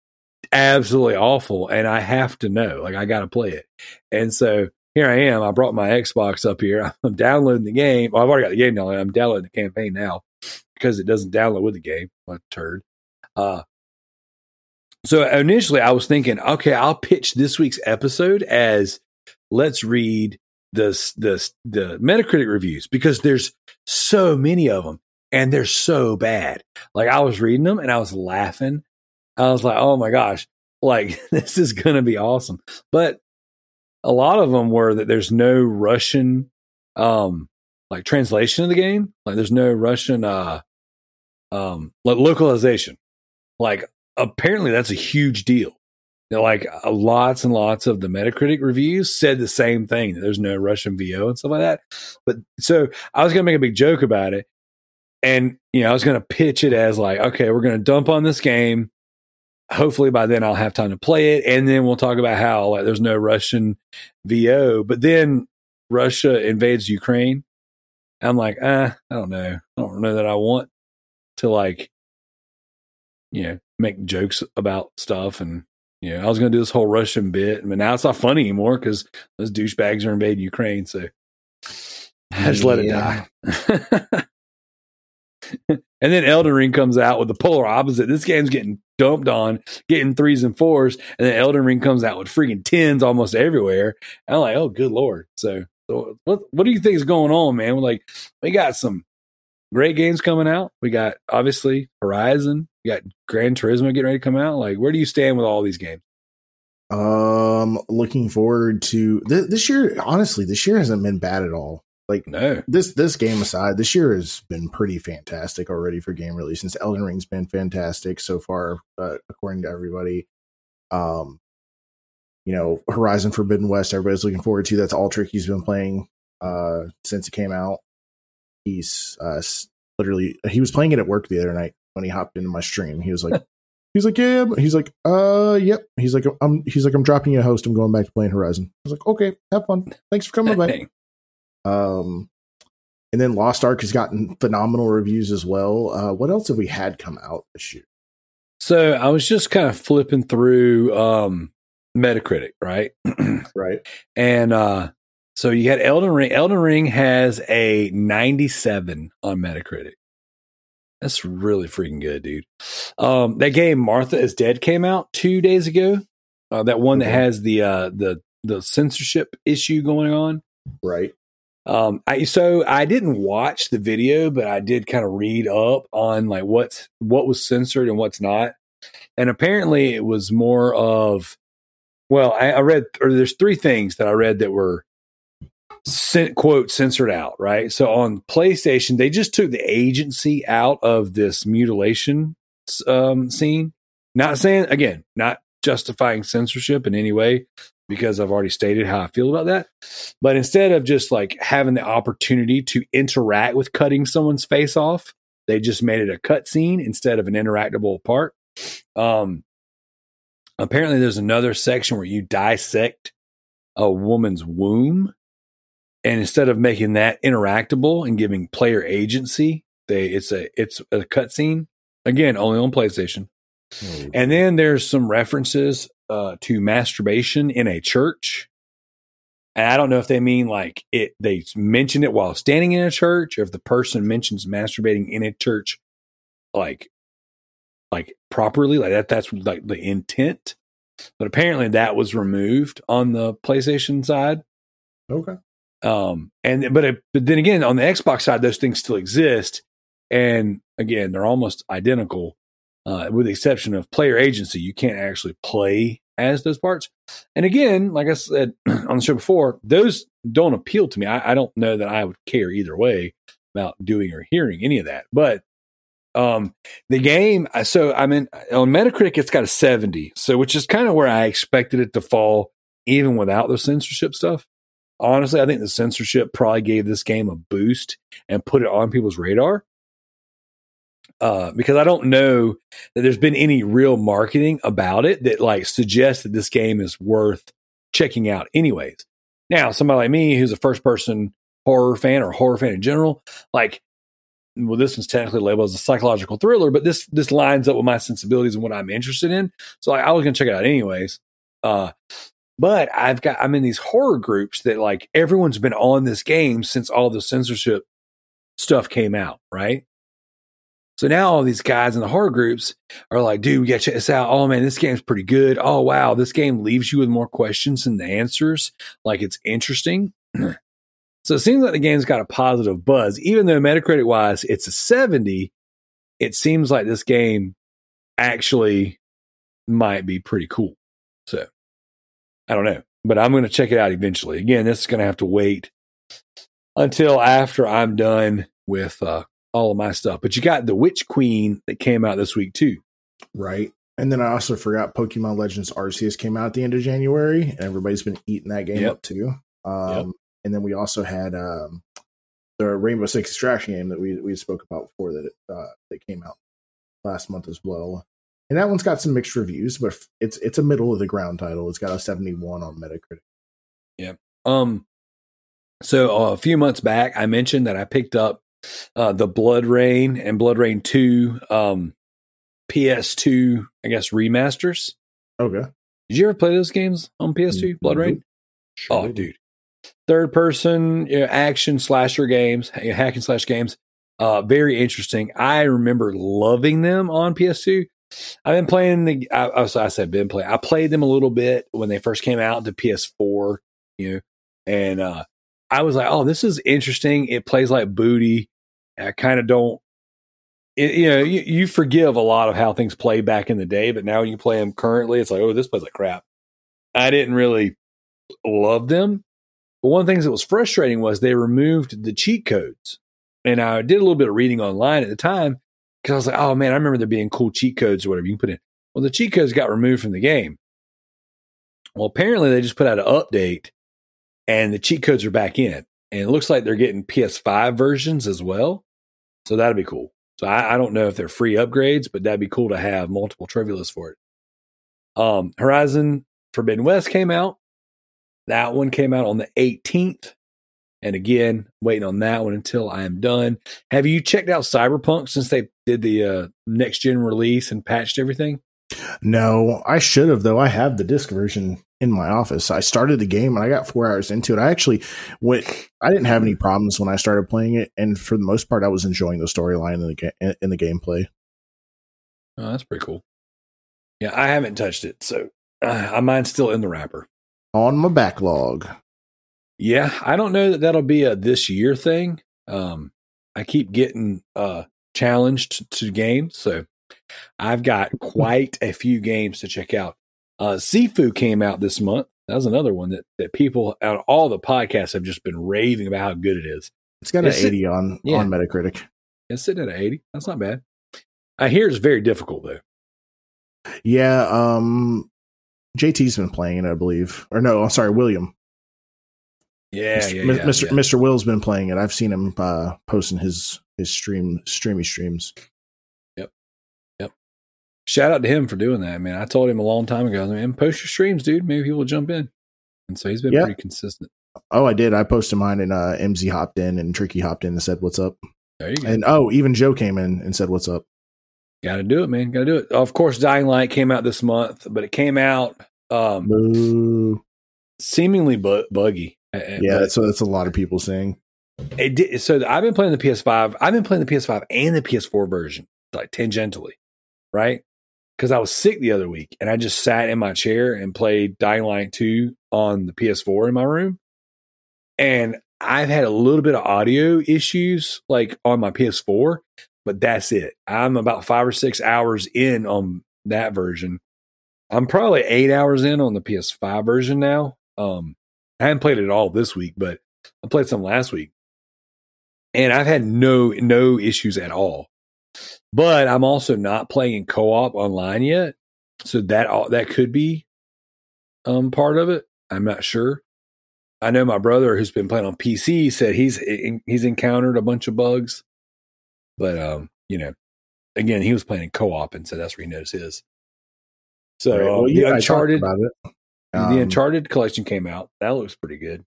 absolutely awful, and I have to know, like I got to play it. And so here I am. I brought my Xbox up here. I'm downloading the game. Well, I've already got the game downloaded. I'm downloading the campaign now because it doesn't download with the game. What a turd. Uh, so initially I was thinking, okay, I'll pitch this week's episode as let's read the, the, the Metacritic reviews, because there's so many of them and they're so bad. Like I was reading them and I was laughing. I was like, oh my gosh, like this is going to be awesome. But a lot of them were that there's no Russian, um, like translation of the game. Like there's no Russian, uh, um, like localization. Like apparently that's a huge deal. You know, like uh, lots and lots of the Metacritic reviews said the same thing, that there's no Russian V O and stuff like that. But so I was going to make a big joke about it, and you know I was going to pitch it as like, okay, we're going to dump on this game. Hopefully by then I'll have time to play it, and then we'll talk about how like there's no Russian V O. But then Russia invades Ukraine. I'm like, ah, I don't know. I don't know that I want to like, you know, make jokes about stuff. And you know, I was going to do this whole Russian bit, but I mean, now it's not funny anymore because those douchebags are invading Ukraine. So I just yeah. let it die. And then Elden Ring comes out with the polar opposite. This game's getting dumped on, getting threes and fours, and then Elden Ring comes out with freaking tens almost everywhere. And I'm like, oh, good Lord. So, so what what do you think is going on, man? We're like, we got some great games coming out. We got, obviously, Horizon. We got Gran Turismo getting ready to come out. Like, where do you stand with all these games? Um, looking forward to th- this year. Honestly, this year hasn't been bad at all. Like no, this this game aside, this year has been pretty fantastic already for game releases. Elden Ring's been fantastic so far, uh, according to everybody. Um, you know, Horizon Forbidden West, everybody's looking forward to. That's all Tricky's been playing uh, since it came out. He's uh, literally he was playing it at work the other night when he hopped into my stream. He was like, he's like, yeah, he's like, uh, yep. He's like, I'm, he's like, I'm dropping you a host. I'm going back to playing Horizon. I was like, okay, have fun. Thanks for coming by. Um, and then Lost Ark has gotten phenomenal reviews as well. Uh, what else have we had come out this year? So I was just kind of flipping through, um, Metacritic, right? Right. And, uh, so you had Elden Ring. Elden Ring has a ninety-seven on Metacritic. That's really freaking good, dude. Um, that game Martha is Dead came out two days ago. Uh, that one mm-hmm. that has the, uh, the, the censorship issue going on. Right. Um, I, so I didn't watch the video, but I did kind of read up on like what's, what was censored and what's not. And apparently it was more of, well, I, I read, or there's three things that I read that were sent quote censored out. Right. So on PlayStation, they just took the agency out of this mutilation, um, scene, not saying again, not justifying censorship in any way, because I've already stated how I feel about that. But instead of just like having the opportunity to interact with cutting someone's face off, they just made it a cutscene instead of an interactable part. Um, apparently there's another section where you dissect a woman's womb. And instead of making that interactable and giving player agency, they it's a, it's a cutscene, again, only on PlayStation. Mm. And then there's some references Uh, to masturbation in a church. And I don't know if they mean like it, they mentioned it while standing in a church, or if the person mentions masturbating in a church, like, like properly, like that, that's like the intent. But apparently that was removed on the PlayStation side. Okay. Um, and, but, it, but then again, on the Xbox side, those things still exist. And again, they're almost identical. Uh, with the exception of player agency, you can't actually play as those parts. And again, like I said on the show before, those don't appeal to me. I, I don't know that I would care either way about doing or hearing any of that. But um, the game, so I mean, on Metacritic, it's got a seventy, so which is kind of where I expected it to fall, even without the censorship stuff. Honestly, I think the censorship probably gave this game a boost and put it on people's radar. uh, because I don't know that there's been any real marketing about it that like suggests that this game is worth checking out anyways. Now, somebody like me who's a first-person horror fan or horror fan in general, like, well, this one's technically labeled as a psychological thriller, but this this lines up with my sensibilities and what I'm interested in. So like, I was going to check it out anyways. Uh, but I've got I'm in these horror groups that like everyone's been on this game since all the censorship stuff came out, right? So now all these guys in the horror groups are like, dude, we got to check this out. Oh, man, this game's pretty good. Oh, wow, this game leaves you with more questions than the answers. Like, it's interesting. So it seems like the game's got a positive buzz. Even though Metacritic-wise, it's a seventy, it seems like this game actually might be pretty cool. So I don't know, but I'm going to check it out eventually. Again, this is going to have to wait until after I'm done with uh, all of my stuff. But you got The Witch Queen that came out this week too, right? And then I also forgot Pokemon Legends Arceus came out at the end of January, and everybody's been eating that game yep. up too. Um, yep. And then we also had um, the Rainbow Six Extraction game that we we spoke about before that it, uh, that came out last month as well. And that one's got some mixed reviews, but it's it's a middle of the ground title. It's got a seventy-one on Metacritic. Yeah. Um. So uh, a few months back, I mentioned that I picked up uh, the Blood Rain and Blood Rain two um, P S two, I guess, remasters. Okay. Did you ever play those games on P S two, Blood mm-hmm. Rain? Sure. Oh, dude. Third person, you know, action slasher games, hack and slash games. Uh, very interesting. I remember loving them on P S two. I've been playing the, I, I said been playing. I played them a little bit when they first came out to P S four, you know, and uh, I was like, oh, this is interesting. It plays like booty. I kind of don't, it, you know, you, you forgive a lot of how things play back in the day, but now when you play them currently, it's like, oh, this plays like crap. I didn't really love them. But one of the things that was frustrating was they removed the cheat codes. And I did a little bit of reading online at the time, because I was like, oh, man, I remember there being cool cheat codes or whatever you can put in. Well, the cheat codes got removed from the game. Well, apparently they just put out an update and the cheat codes are back in. And it looks like they're getting P S five versions as well. So that'd be cool. So I, I don't know if they're free upgrades, but that'd be cool to have multiple trivia lists for it. Um, Horizon Forbidden West came out. That one came out on the eighteenth. And again, waiting on that one until I am done. Have you checked out Cyberpunk since they did the uh, next gen release and patched everything? No, I should have though. I have the disc version in my office. I started the game and I got four hours into it. I actually went. I didn't have any problems when I started playing it, and for the most part, I was enjoying the storyline and the ga- in the gameplay. Oh, that's pretty cool. Yeah, I haven't touched it, so uh, mine's still in the wrapper on my backlog. Yeah, I don't know that that'll be a this year thing. Um, I keep getting uh, challenged to games, so I've got quite a few games to check out. Uh, Sifu came out this month. That was another one that, that people out of all the podcasts have just been raving about how good it is. It's got it's an eighty sit- on, yeah. on Metacritic. It's sitting at an eighty. That's not bad. I hear it's very difficult, though. Yeah, um, J T's been playing it, I believe. Or no, I'm sorry, William. Yeah, Mister Yeah, yeah, Mister Yeah. Mister Will's been playing it. I've seen him uh, posting his his stream streamy streams. Yep, yep. Shout out to him for doing that, man. I told him a long time ago, man, post your streams, dude. Maybe people will jump in. And so he's been yep. pretty consistent. Oh, I did. I posted mine, and uh, M Z hopped in, and Tricky hopped in and said, "What's up?" There you go. And oh, even Joe came in and said, "What's up?" Got to do it, man. Got to do it. Of course, Dying Light came out this month, but it came out um, Boo. seemingly bu- buggy. Yeah, but, so that's a lot of people saying. It did, so I've been playing the P S five. I've been playing the P S five and the P S four version, like tangentially, right? Because I was sick the other week, and I just sat in my chair and played Dying Light two on the P S four in my room. And I've had a little bit of audio issues, like on my P S four, but that's it. I'm about five or six hours in on that version. I'm probably eight hours in on the P S five version now. Um, I haven't played it at all this week, but I played some last week, and I've had no no issues at all. But I'm also not playing in co-op online yet, so that all, that could be um part of it. I'm not sure. I know my brother who's been playing on P C said he's he's encountered a bunch of bugs, but um you know again, he was playing in co-op, and so that's where he knows his. So right. well, um, yeah, the Uncharted, about it. Um, the Uncharted collection came out. That looks pretty good.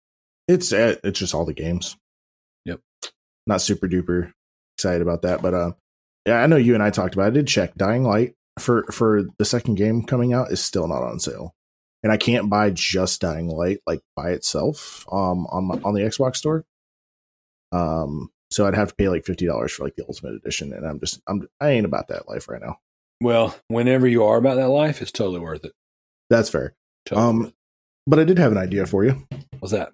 It's it's just all the games. Yep. Not super duper excited about that, but um, yeah, I know you and I talked about it. I did check Dying Light for for the second game coming out is still not on sale, and I can't buy just Dying Light like by itself um on my, on the Xbox store. Um, so I'd have to pay like fifty dollars for like the Ultimate Edition, and I'm just I'm I ain't about that life right now. Well, whenever you are about that life, it's totally worth it. That's fair. Totally. Um, but I did have an idea for you. What's that?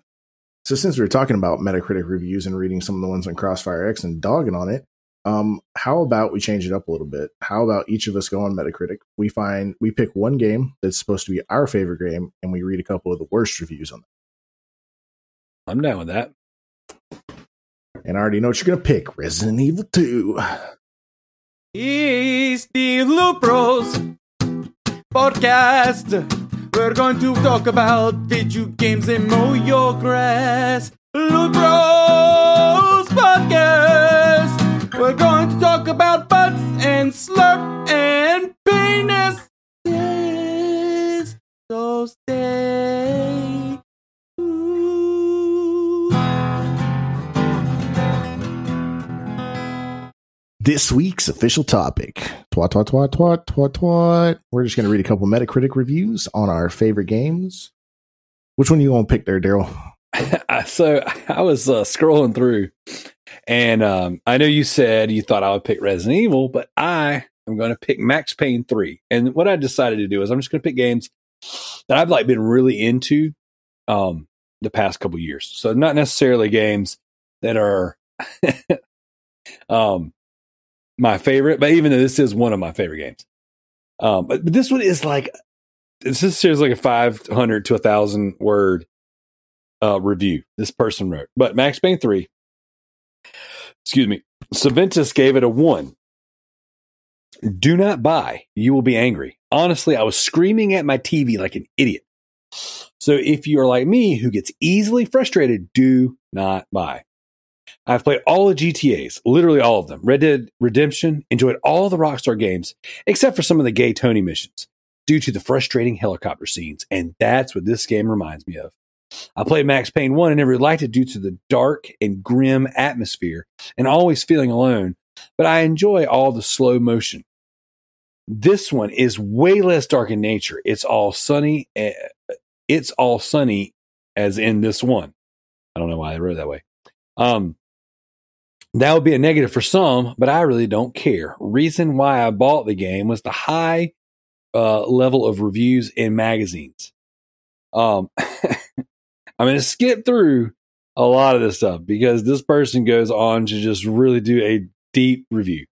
So since we were talking about Metacritic reviews and reading some of the ones on Crossfire X and dogging on it, um, how about we change it up a little bit? How about each of us go on Metacritic? We find we pick one game that's supposed to be our favorite game, and we read a couple of the worst reviews on that. I'm down with that. And I already know what you're gonna pick: Resident Evil two. It's the Loot Bros Podcast. We're going to talk about video games and mow your grass. Loot Bros Podcast. We're going to talk about butts and slurp and penises. So stay tuned. This week's official topic. Twat, twat, twat, twat, twat, twat. We're just going to read a couple of Metacritic reviews on our favorite games. Which one are you going to pick there, Daryl? So I was uh, scrolling through, and um, I know you said you thought I would pick Resident Evil, but I am going to pick Max Payne three. And what I decided to do is I'm just going to pick games that I've like been really into um, the past couple years. So not necessarily games that are... um. my favorite, but even though this is one of my favorite games, um, but, but this one is like this is seriously like a five hundred to a thousand word uh, review this person wrote. But Max Payne three, excuse me, Saventus gave it a one. Do not buy; you will be angry. Honestly, I was screaming at my T V like an idiot. So if you are like me, who gets easily frustrated, do not buy. I've played all the G T As, literally all of them. Red Dead Redemption, enjoyed all the Rockstar games, except for some of the gay Tony missions, due to the frustrating helicopter scenes. And that's what this game reminds me of. I played Max Payne one and never liked it due to the dark and grim atmosphere and always feeling alone, but I enjoy all the slow motion. This one is way less dark in nature. It's all sunny. It's all sunny as in this one. I don't know why I wrote it that way. Um, that would be a negative for some, but I really don't care. Reason why I bought the game was the high uh, level of reviews in magazines. Um, I'm going to skip through a lot of this stuff because this person goes on to just really do a deep review.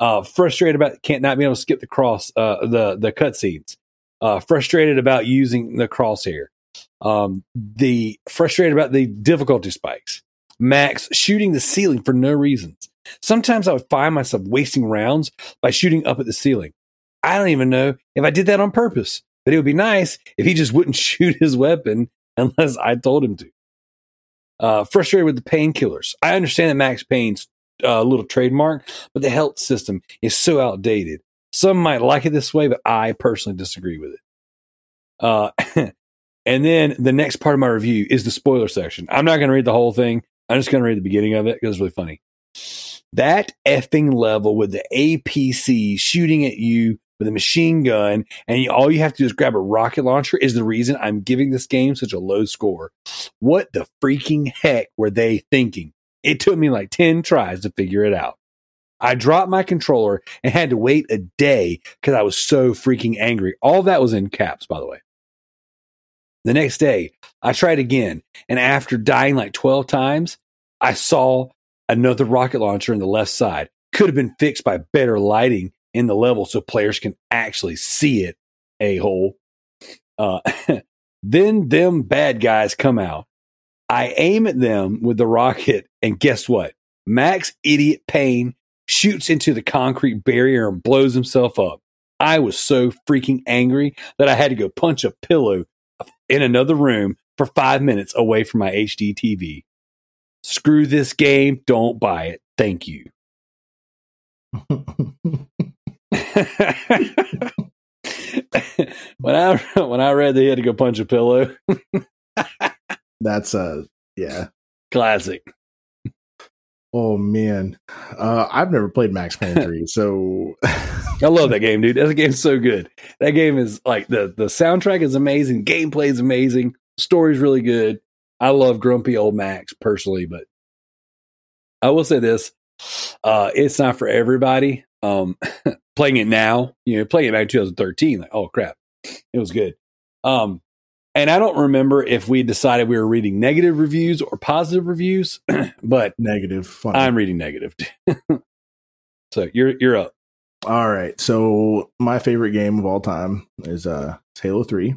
Uh, frustrated about can't not be able to skip the cross uh, the the cutscenes. Uh, frustrated about using the crosshair. Um, the frustrated about the difficulty spikes. Max shooting the ceiling for no reasons. Sometimes I would find myself wasting rounds by shooting up at the ceiling. I don't even know if I did that on purpose, but it would be nice if he just wouldn't shoot his weapon unless I told him to. Uh, frustrated with the painkillers. I understand that Max Payne's uh, little trademark, but the health system is so outdated. Some might like it this way, but I personally disagree with it. Uh, and then the next part of my review is the spoiler section. I'm not going to read the whole thing. I'm just going to read the beginning of it because it's really funny. That effing level with the A P C shooting at you with a machine gun, and you, all you have to do is grab a rocket launcher, is the reason I'm giving this game such a low score. What the freaking heck were they thinking? It took me like ten tries to figure it out. I dropped my controller and had to wait a day because I was so freaking angry. All that was in caps, by the way. The next day, I tried again, and after dying like twelve times, I saw another rocket launcher in the left side. Could have been fixed by better lighting in the level so players can actually see it, a-hole. Uh, then them bad guys come out. I aim at them with the rocket, and guess what? Max Idiot Payne shoots into the concrete barrier and blows himself up. I was so freaking angry that I had to go punch a pillow in another room for five minutes away from my H D T V. Screw this game. Don't buy it. Thank you. when I when I read that he had to go punch a pillow. That's a yeah classic. Oh man, uh, I've never played Max Payne three, so I love that game, dude. That game's so good. That game is like the the soundtrack is amazing, gameplay is amazing, story's really good. I love grumpy old Max personally, but I will say this: uh, it's not for everybody. Um, playing it now, you know, playing it back in twenty thirteen, like oh crap, it was good. Um, and I don't remember if we decided we were reading negative reviews or positive reviews, but negative. Fine. I'm reading negative. So you're you're up. All right. So my favorite game of all time is uh, Halo three.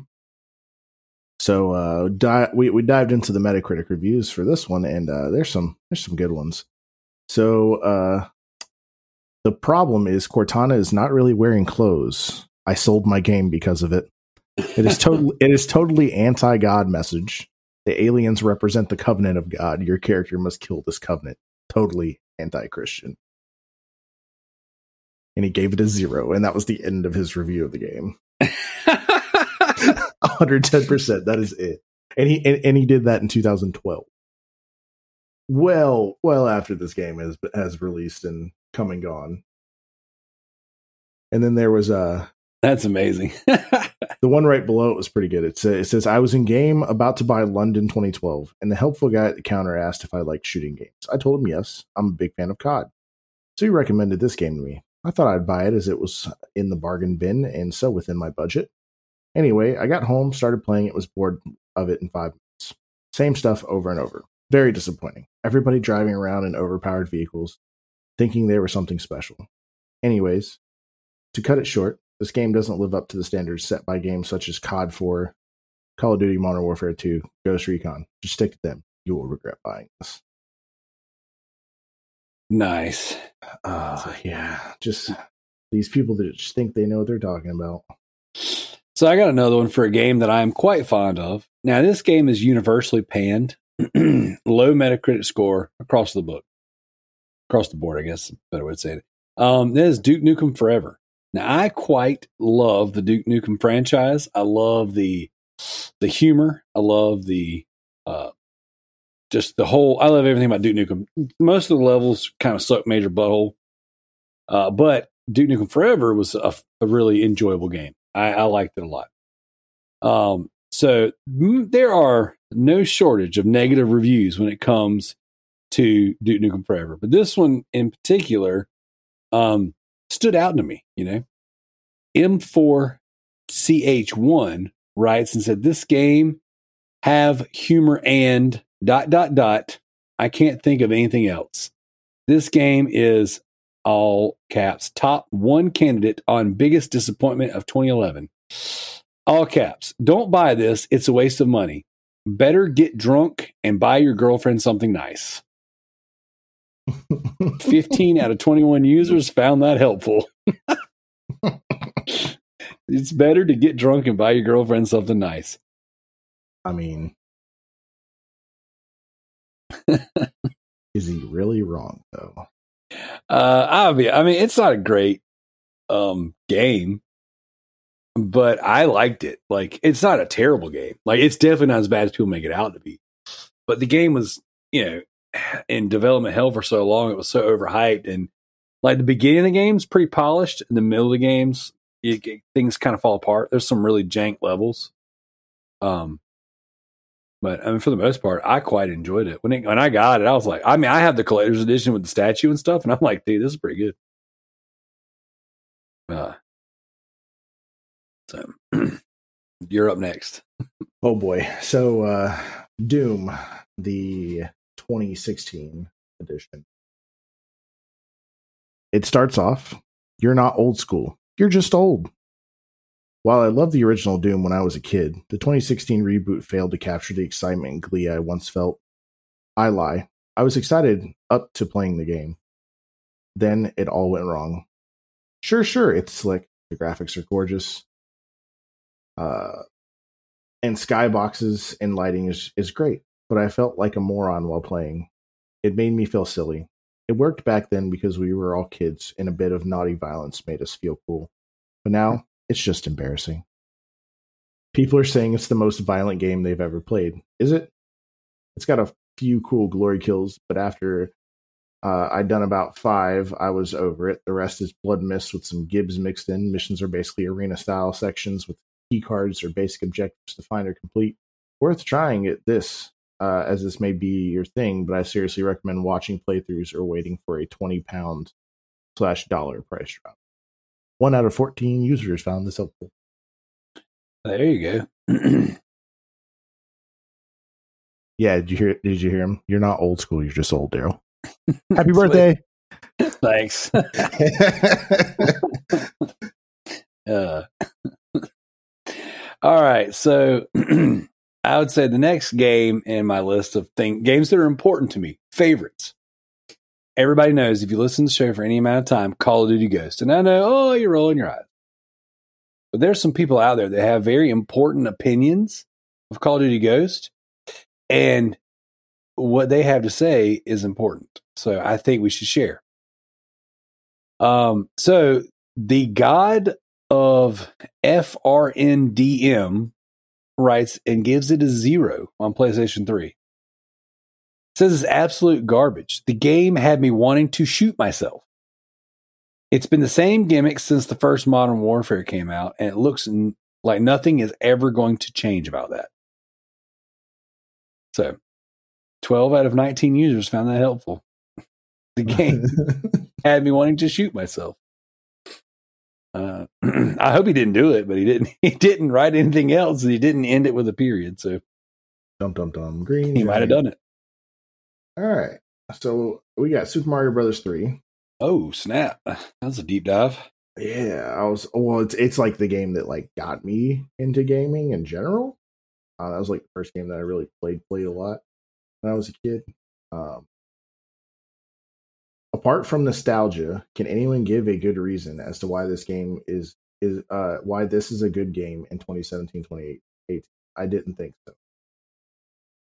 So uh, di- we we dived into the Metacritic reviews for this one, and uh, there's some there's some good ones. So uh, the problem is Cortana is not really wearing clothes. I sold my game because of it. It is totally it is totally anti-God message. The aliens represent the covenant of God. Your character must kill this covenant. Totally anti-Christian. And he gave it a zero, and that was the end of his review of the game. one hundred ten percent. That is it. And he and, and he did that in two thousand twelve. Well, well after this game has has released and come and gone. And then there was a. Uh, That's amazing. The one right below it was pretty good. It, say, it says, I was in game about to buy London twenty twelve, and the helpful guy at the counter asked if I liked shooting games. I told him yes. I'm a big fan of C O D. So he recommended this game to me. I thought I'd buy it as it was in the bargain bin and so within my budget. Anyway, I got home, started playing it, was bored of it in five minutes. Same stuff over and over. Very disappointing. Everybody driving around in overpowered vehicles, thinking they were something special. Anyways, to cut it short, this game doesn't live up to the standards set by games such as C O D four, Call of Duty Modern Warfare two, Ghost Recon. Just stick to them. You will regret buying this. Nice. Uh, yeah. Just these people that just think they know what they're talking about. So I got another one for a game that I am quite fond of. Now, this game is universally panned. Low Metacritic score across the book. Across the board, I guess. Better way to say it. Um, that is Duke Nukem Forever. Now, I quite love the Duke Nukem franchise. I love the the humor. I love the uh, just the whole. I love everything about Duke Nukem. Most of the levels kind of suck major butthole, uh, but Duke Nukem Forever was a, a really enjoyable game. I, I liked it a lot. Um, so m- there are no shortage of negative reviews when it comes to Duke Nukem Forever, but this one in particular. Um, stood out to me, you know. M four C H one writes and said, this game have humor and dot, dot, dot. I can't think of anything else. This game is all caps. Top one candidate on biggest disappointment of twenty eleven. All caps. Don't buy this. It's a waste of money. Better get drunk and buy your girlfriend something nice. fifteen out of twenty-one users found that helpful. It's better to get drunk and buy your girlfriend something nice. I mean, is he really wrong though? Uh, I'll be, I mean, it's not a great um, game, but I liked it. Like, it's not a terrible game. Like, it's definitely not as bad as people make it out to be. But the game was, you know, in development hell for so long, it was so overhyped, and like the beginning of the game's pretty polished. In the middle of the games, it, it, things kind of fall apart. There's some really jank levels, um, but I mean, for the most part, I quite enjoyed it. When it, when I got it, I was like, I mean, I have the collector's edition with the statue and stuff, and I'm like, dude, this is pretty good. Uh, so you're up next. Oh boy, so uh, Doom, the twenty sixteen edition. It starts off, you're not old school, you're just old. While I loved the original Doom when I was a kid, the twenty sixteen reboot failed to capture the excitement and glee I once felt. I lie. I was excited up to playing the game. Then it all went wrong. Sure, sure, it's slick. The graphics are gorgeous. Uh, and skyboxes and lighting is, is great. But I felt like a moron while playing. It made me feel silly. It worked back then because we were all kids and a bit of naughty violence made us feel cool. But now, it's just embarrassing. People are saying it's the most violent game they've ever played. Is it? It's got a few cool glory kills, but after uh, I'd done about five, I was over it. The rest is blood mist with some gibs mixed in. Missions are basically arena-style sections with key cards or basic objectives to find or complete. Worth trying it this, uh, as this may be your thing, but I seriously recommend watching playthroughs or waiting for a twenty pound slash dollar price drop. One out of fourteen users found this helpful. There you go. Yeah, did you hear? Did you hear him? You're not old school. You're just old, Daryl. Happy birthday! Thanks. uh. All right, so I would say the next game in my list of things, games that are important to me, favorites. Everybody knows, if you listen to the show for any amount of time, Call of Duty Ghost. And I know, oh, you're rolling your eyes. But there's some people out there that have very important opinions of Call of Duty Ghost. And what they have to say is important. So I think we should share. Um, so the god of F R N D M writes and gives it a zero on PlayStation three. It says it's absolute garbage. The game had me wanting to shoot myself. It's been the same gimmick since the first Modern Warfare came out, and it looks n- like nothing is ever going to change about that. So, twelve out of nineteen users found that helpful. The game had me wanting to shoot myself. Uh, I hope he didn't do it, but he didn't. He didn't write anything else, and he didn't end it with a period. So, dum dum dum. Green. He might have done it. All right. So we got Super Mario Brothers three. Oh snap! That was a deep dive. Yeah, I was. Well, it's it's like the game that like got me into gaming in general. Uh, that was like the first game that I really played, played a lot when I was a kid. Um, apart from nostalgia, can anyone give a good reason as to why this game is, is uh, why this is a good game in twenty seventeen twenty eighteen? I didn't think so.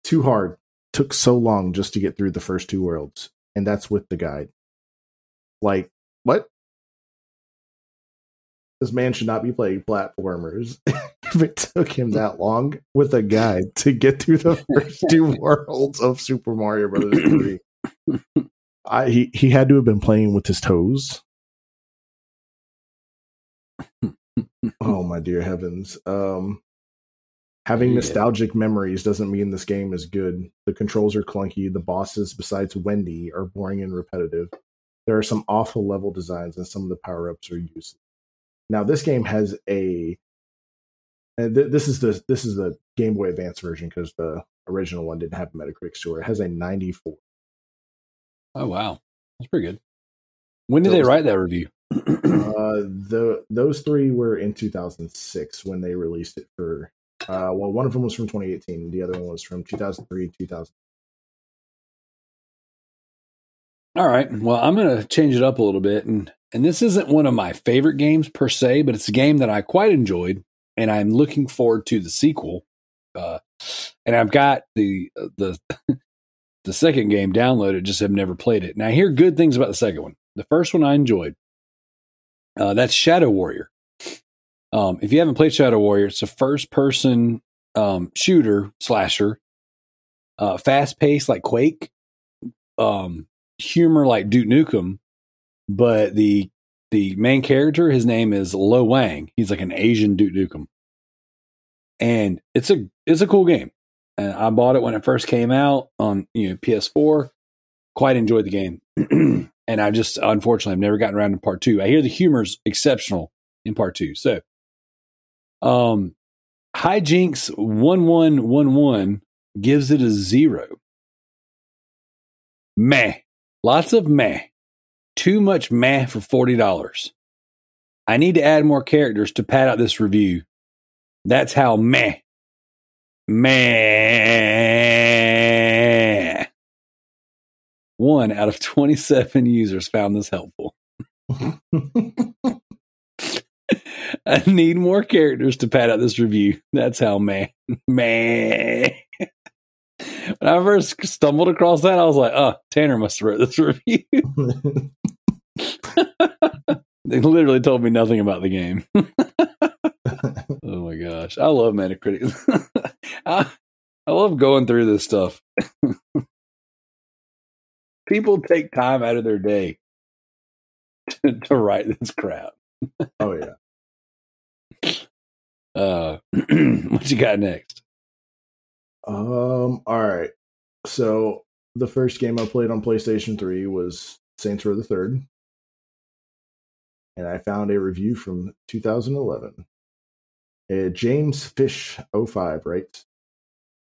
Too hard. Took so long just to get through the first two worlds. And that's with the guide. Like, what? This man should not be playing platformers. If it took him that long with a guide to get through the first two worlds of Super Mario Brothers three, I, he, he had to have been playing with his toes. Oh, my dear heavens. Um, having yeah. nostalgic memories doesn't mean this game is good. The controls are clunky. The bosses, besides Wendy, are boring and repetitive. There are some awful level designs, and some of the power-ups are useless. Now, this game has a... And th- this is the this is the Game Boy Advance version because the original one didn't have a Metacritic score. It has a ninety-four. Oh wow, that's pretty good. When did those, they write that review? uh, the those three were in two thousand six when they released it for. Uh, well, one of them was from twenty eighteen. The other one was from two thousand three to two thousand. All right. Well, I'm going to change it up a little bit, and and this isn't one of my favorite games per se, but it's a game that I quite enjoyed. And I'm looking forward to the sequel. Uh, and I've got the the the second game downloaded, just have never played it. And I hear good things about the second one. The first one I enjoyed. Uh, that's Shadow Warrior. Um, if you haven't played Shadow Warrior, it's a first-person um, shooter, slasher. Uh, fast-paced like Quake. Um, humor like Duke Nukem. But the... The main character, his name is Lo Wang. He's like an Asian Duke Nukem. And it's a it's a cool game. And I bought it when it first came out on you know P S four. Quite enjoyed the game. And I just, unfortunately, I've never gotten around to part two. I hear the humor's exceptional in part two. So, um, Hijinx one one one one gives it a zero. Meh. Lots of meh. Too much meh for forty dollars. I need to add more characters to pad out this review. That's how meh. Meh. One out of twenty-seven users found this helpful. I need more characters to pad out this review. That's how meh. Meh. When I first stumbled across that, I was like, oh, Tanner must have wrote this review. They literally told me nothing about the game. Oh my gosh. I love Metacritic. I, I love going through this stuff. People take time out of their day to, to write this crap. Oh, yeah. Uh, what you got next? Um. All right. So the first game I played on PlayStation three was Saints Row the Third, and I found a review from two thousand eleven. Uh, James Fish oh five writes,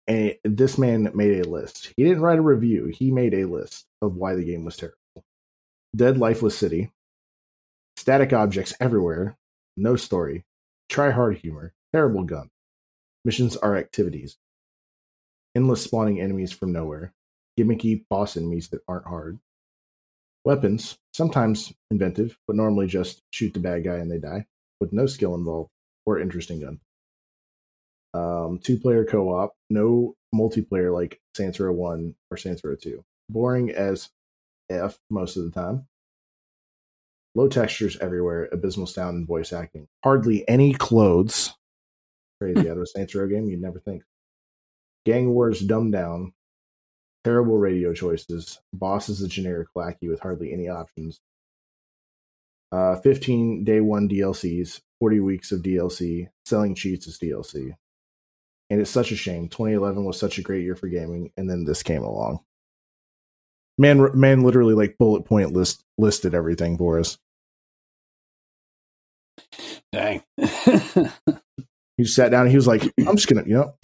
and this man made a list. He didn't write a review. He made a list of why the game was terrible. Dead, lifeless city, static objects everywhere, no story, try hard humor, terrible gun, missions are activities, endless spawning enemies from nowhere, gimmicky boss enemies that aren't hard, weapons, sometimes inventive, but normally just shoot the bad guy and they die, with no skill involved or interesting gun. Um, two-player co-op, no multiplayer like Saints Row one or Saints Row two. Boring as F most of the time. Low textures everywhere, abysmal sound and voice acting. Hardly any clothes. Crazy. Out of a Saints Row game, you'd never think. Gang wars dumbed down, terrible radio choices, boss is a generic lackey with hardly any options, uh, fifteen day one D L Cs, forty weeks of D L C, selling cheats as D L C. And it's such a shame. twenty eleven was such a great year for gaming, and then this came along. Man, man literally like bullet point list listed everything for us. Dang. He sat down and he was like, I'm just going to, you know,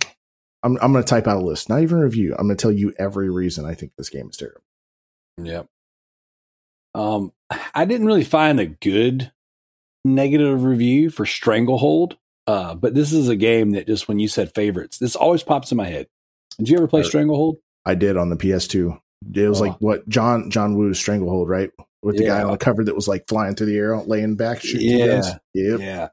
I'm I'm going to type out a list, not even a review. I'm going to tell you every reason I think this game is terrible. Yep. Um, I didn't really find a good negative review for Stranglehold, uh, but this is a game that just when you said favorites, this always pops in my head. Did you ever play I, Stranglehold? I did on the P S two. It was oh. like what John John Woo's Stranglehold, right? With the yeah. guy on the cover that was like flying through the air, laying back, shooting. Yeah, yep. yeah.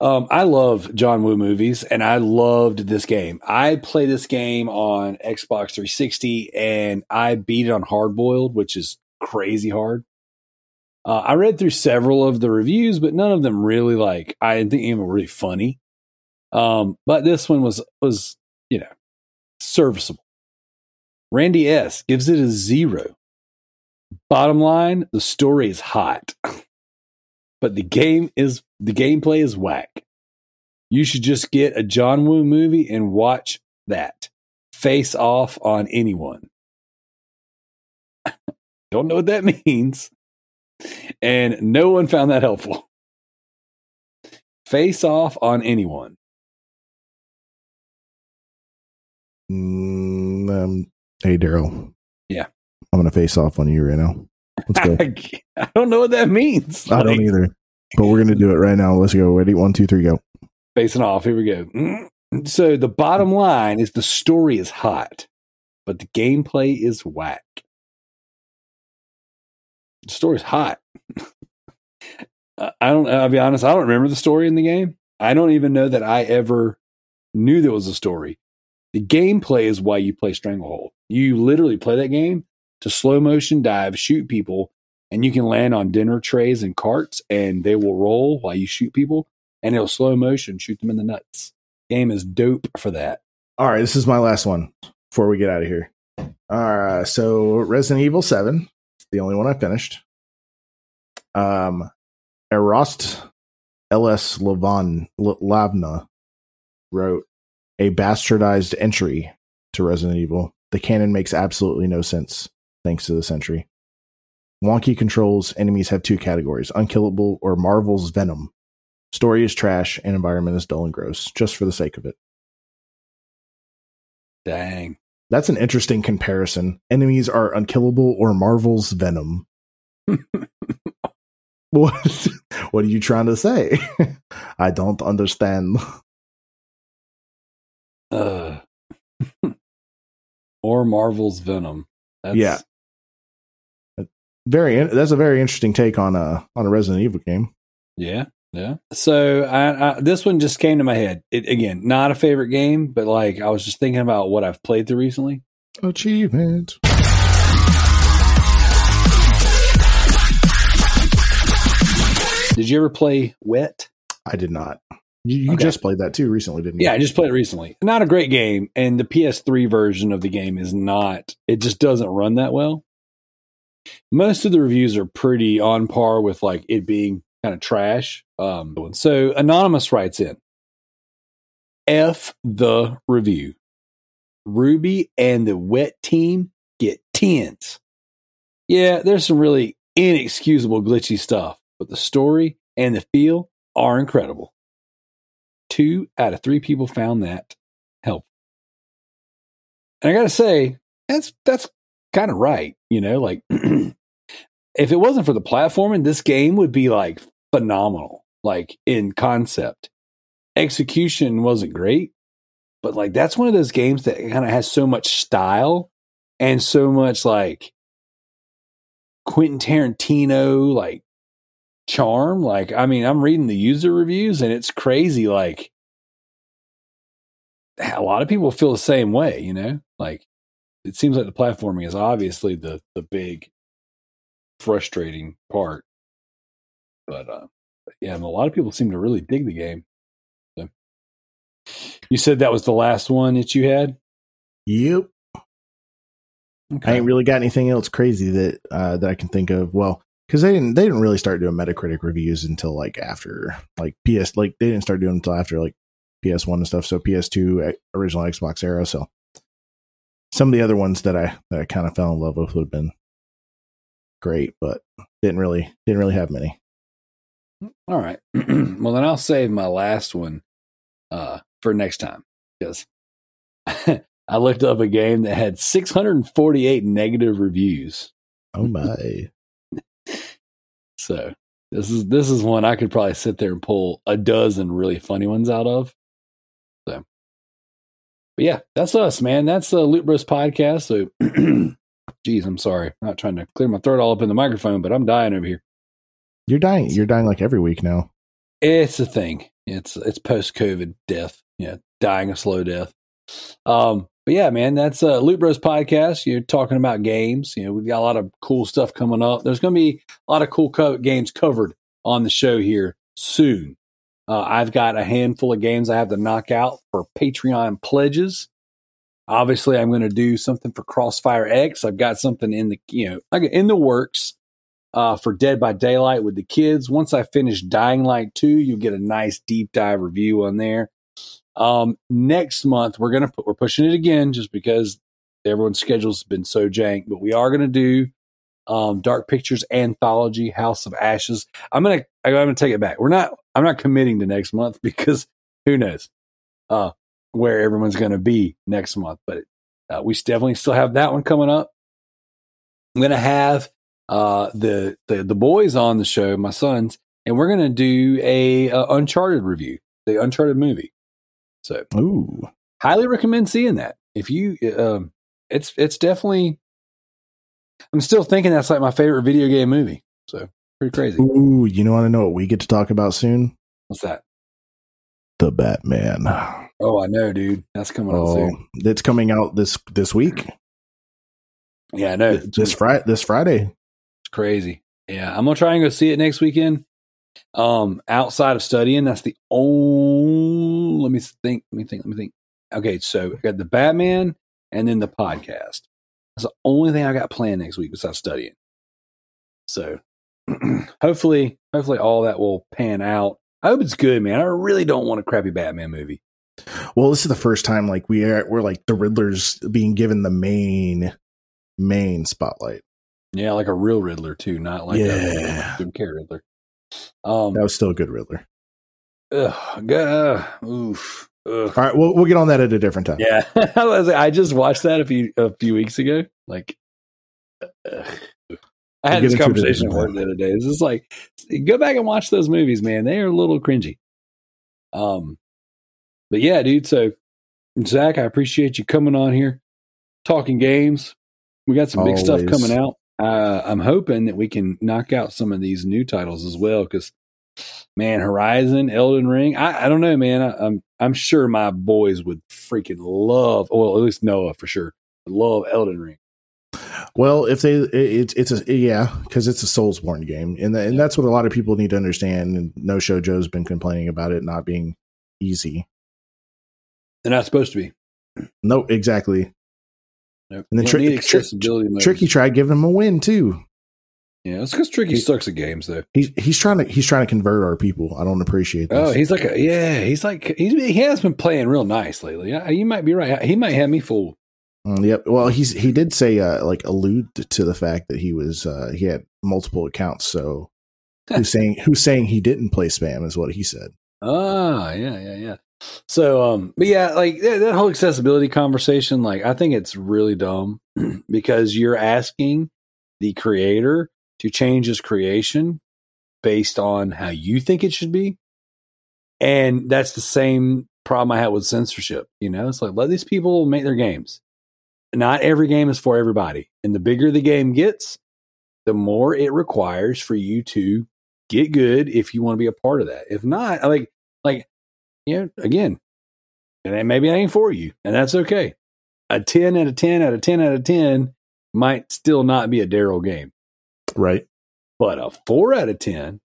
Um, I love John Woo movies, and I loved this game. I play this game on Xbox three sixty, and I beat it on Hardboiled, which is crazy hard. Uh, I read through several of the reviews, but none of them really like I didn't think even were really funny. Um, but this one was was you know serviceable. Randy S gives it a zero. Bottom line: the story is hot. But the game is the gameplay is whack. You should just get a John Woo movie and watch that. Face off on anyone. Don't know what that means. And no one found that helpful. Face off on anyone. Mm, um, hey, Daryl. Yeah. I'm going to face off on you right now. Let's go. I, I don't know what that means. I like, don't either. But we're going to do it right now. Let's go. Ready? One, two, three, go. Facing off. Here we go. So the bottom line is the story is hot, but the gameplay is whack. The story's hot. I don't, I'll be honest. I don't remember the story in the game. I don't even know that I ever knew there was a story. The gameplay is why you play Stranglehold. You literally play that game to slow motion dive, shoot people, and you can land on dinner trays and carts, and they will roll while you shoot people, and it'll slow motion shoot them in the nuts. Game is dope for that. All right, this is my last one before we get out of here. All right, so Resident Evil seven, it's the only one I finished. Um, Erost L S Lavon, L- Lavna wrote a bastardized entry to Resident Evil. The canon makes absolutely no sense thanks to this entry. Wonky controls, enemies have two categories, unkillable or Marvel's Venom. Story is trash, and environment is dull and gross, just for the sake of it. Dang. That's an interesting comparison. Enemies are unkillable or Marvel's Venom. What? What are you trying to say? I don't understand. Uh. Or Marvel's Venom. That's... Yeah. Very. That's a very interesting take on a on a Resident Evil game. Yeah, Yeah. So I, I, this one just came to my head. It, again, not a favorite game, but like I was just thinking about what I've played through recently. Achievement. Did you ever play Wet? I did not. You, you okay. just played that too recently, didn't you? Yeah, I just played it recently. Not a great game, and the P S three version of the game is not, it just doesn't run that well. Most of the reviews are pretty on par with like it being kind of trash. Um, so Anonymous writes in, F the review. Ruby and the Wet team get tens. Yeah, there's some really inexcusable glitchy stuff, but the story and the feel are incredible. Two out of three people found that helpful. And I got to say, that's that's kind of right. You know, like if it wasn't for the platforming, this game would be like phenomenal, like in concept. Execution wasn't great, but like that's one of those games that kind of has so much style and so much like Quentin Tarantino, like charm. Like, I mean, I'm reading the user reviews and it's crazy. Like a lot of people feel the same way, you know, like it seems like the platforming is obviously the, the big frustrating part, but, uh, but yeah. And a lot of people seem to really dig the game. So. You said that was the last one that you had. Yep. Okay. I ain't really got anything else crazy that, uh, that I can think of. Well, Because they didn't, they didn't really start doing Metacritic reviews until like after like P S, like they didn't start doing until after like P S one and stuff. So P S two, original Xbox era. So some of the other ones that I that I kind of fell in love with would have been great, but didn't really didn't really have many. All right, well then I'll save my last one uh, for next time because I looked up a game that had six hundred forty-eight negative reviews. Oh my. So this is this is one I could probably sit there and pull a dozen really funny ones out of. So, but yeah, that's us, man. That's the Loot Bros podcast. So, geez, I'm sorry, I'm not trying to clear my throat all up in the microphone, but I'm dying over here. You're dying. You're dying like every week now. It's a thing. It's it's post COVID death. Yeah, dying a slow death. Um, but yeah, man, that's uh, Loot Bros podcast. You're talking about games. You know, we've got a lot of cool stuff coming up. There's going to be a lot of cool co- games covered on the show here soon. Uh, I've got a handful of games I have to knock out for Patreon pledges. Obviously, I'm going to do something for Crossfire X. I've got something in the you know in the works uh, for Dead by Daylight with the kids. Once I finish Dying Light two, you'll get a nice deep dive review on there. Um, next month we're gonna put, we're pushing it again just because everyone's schedule's been so jank, but we are gonna do um, Dark Pictures Anthology House of Ashes. I'm gonna I'm gonna take it back. We're not I'm not committing to next month because who knows uh, where everyone's gonna be next month. But uh, we definitely still have that one coming up. I'm gonna have uh, the the the boys on the show, my sons, and we're gonna do a uh, Uncharted review, the Uncharted movie. So, Ooh. highly recommend seeing that. If you, um, it's it's definitely. I'm still thinking that's like my favorite video game movie. So pretty crazy. Ooh, you know, I know what we get to talk about soon. What's that? The Batman. Oh, I know, dude. That's coming oh, out soon. That's coming out this this week. Yeah, I know. This, this Friday. This Friday. It's crazy. Yeah, I'm gonna try and go see it next weekend. Um, outside of studying, that's the only. Let me think. Let me think. Let me think. Okay, so I got the Batman and then the podcast. That's the only thing I got planned next week besides studying. So hopefully, hopefully all that will pan out. I hope it's good, man. I really don't want a crappy Batman movie. Well, this is the first time like we are. We're like the Riddler's being given the main main spotlight. Yeah, like a real Riddler too, not like yeah. a Jim Carrey Riddler. Um, that was still a good Riddler. Ugh, uh, oof, ugh. All right, we'll we'll get on that at a different time. Yeah, I just watched that a few a few weeks ago. Like, uh, I had we'll this conversation with work the other day. It's just like, go back and watch those movies, man. They are a little cringy. Um, but yeah, dude. So, Zach, I appreciate you coming on here, talking games. We got some big Always. stuff coming out. Uh, I'm hoping that we can knock out some of these new titles as well, because man, Horizon, Elden Ring. I, I don't know, man. I, I'm I'm sure my boys would freaking love, well, at least Noah for sure, love Elden Ring. Well, if they, it's it's a yeah, because it's a Soulsborne game, and the, and that's what a lot of people need to understand. And No Show Joe's been complaining about it not being easy. They're not supposed to be. No, exactly. Nope. And then tri- tri- Tricky tried giving him a win too. Yeah, it's because Tricky he, sucks at games though. He's he's trying to he's trying to convert our people. I don't appreciate this. Oh, he's like a, yeah, he's like he's, he has been playing real nice lately. I, you might be right. He might have me fooled. Mm, yep. Well, he's he did say uh, like allude to the fact that he was uh, he had multiple accounts. So who's saying who's saying he didn't play spam is what he said. Ah, yeah, yeah, yeah. So, um, but yeah, like that, that whole accessibility conversation, like I think it's really dumb because you're asking the creator to change his creation based on how you think it should be. And that's the same problem I had with censorship. You know, it's like, let these people make their games. Not every game is for everybody. And the bigger the game gets, the more it requires for you to get good if you want to be a part of that. If not, like, like, you know, again, and maybe it ain't for you, and that's okay. A ten out of ten out of ten out of ten might still not be a Daryl game, right? But a four out of ten,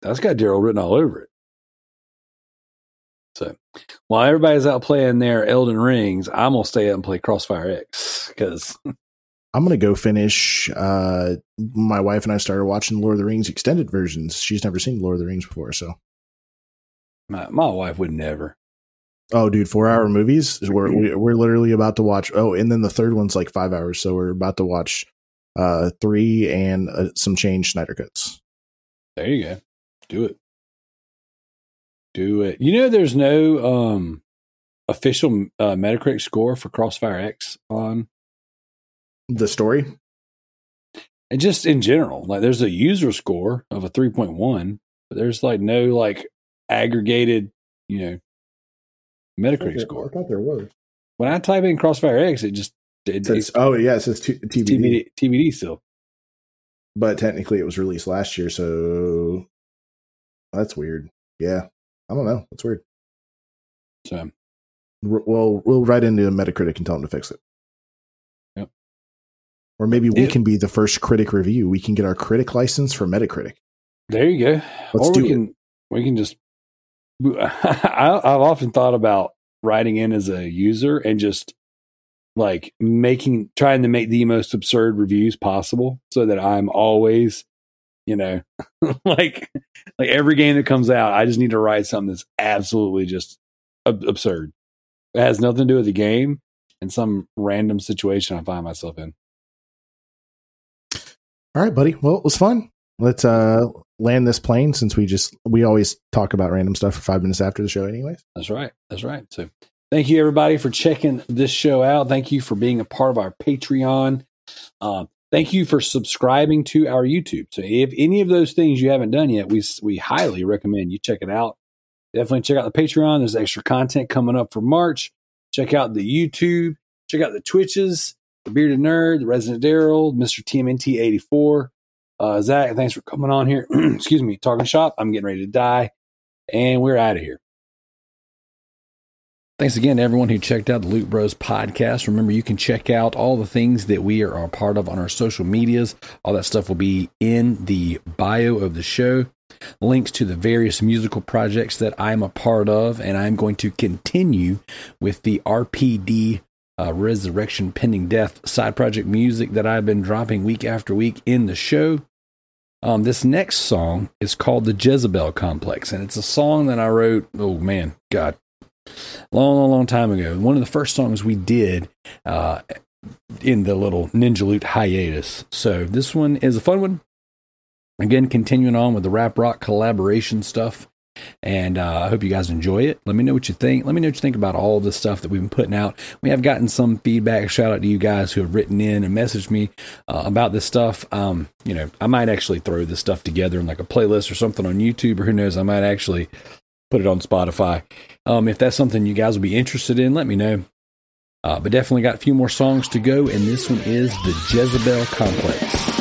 that's got Daryl written all over it. So while everybody's out playing their Elden Rings, I'm gonna stay up and play Crossfire X because I'm gonna go finish. Uh, my wife and I started watching Lord of the Rings extended versions. She's never seen Lord of the Rings before, so. My, my wife would never. Oh, dude, four hour movies. We're we're literally about to watch. Oh, and then the third one's like five hours. So we're about to watch uh, three and uh, some change Snyder cuts. There you go. Do it. Do it. You know, there's no um, official uh, Metacritic score for Crossfire X on the story. And just in general, like there's a user score of a three point one, but there's like no like. aggregated, you know, Metacritic score. I thought there was. When I type in Crossfire X, it just it, says, it, oh yeah, it says t- T B D. T B D still. But technically, it was released last year, so that's weird. Yeah, I don't know. That's weird. So, well, we'll write into Metacritic and tell them to fix it. Yep. Or maybe we it, can be the first critic review. We can get our critic license for Metacritic. There you go. Let's or do we can, it. We can just. I, I've often thought about writing in as a user and just like making, trying to make the most absurd reviews possible so that I'm always, you know, like, like every game that comes out, I just need to write something that's absolutely just ab- absurd. It has nothing to do with the game and some random situation I find myself in. All right, buddy. Well, it was fun. Let's, uh, land this plane since we just we always talk about random stuff for five minutes after the show anyways. That's right. That's right. So thank you everybody for checking this show out. Thank you for being a part of our Patreon. Um, thank you for subscribing to our YouTube. So if any of those things you haven't done yet, we we highly recommend you check it out. Definitely check out the Patreon. There's extra content coming up for March. Check out the YouTube. Check out the Twitches, the Bearded Nerd, the Resident Daryl, Mister T M N T eighty-four. Uh, Zach, thanks for coming on here. Excuse me, talking shop. I'm getting ready to die, and we're out of here. Thanks again to everyone who checked out the Loot Bros podcast. Remember, you can check out all the things that we are a part of on our social medias. All that stuff will be in the bio of the show. Links to the various musical projects that I'm a part of, and I'm going to continue with the R P D Uh, Resurrection Pending Death side project music that I've been dropping week after week in the show. Um, this next song is called The Jezebel Complex, and it's a song that I wrote, oh man, God, long, long, long time ago. One of the first songs we did uh, in the little Ninja Loot hiatus. So this one is a fun one. Again, continuing on with the rap rock collaboration stuff. And uh, I hope you guys enjoy it. Let me know what you think. Let me know what you think about all the stuff that we've been putting out. We have gotten some feedback. Shout out to you guys who have written in and messaged me uh, about this stuff. Um, you know, I might actually throw this stuff together in like a playlist or something on YouTube, or who knows, I might actually put it on Spotify. Um, if that's something you guys will be interested in, let me know. Uh, but definitely got a few more songs to go. And this one is The Jezebel Complex.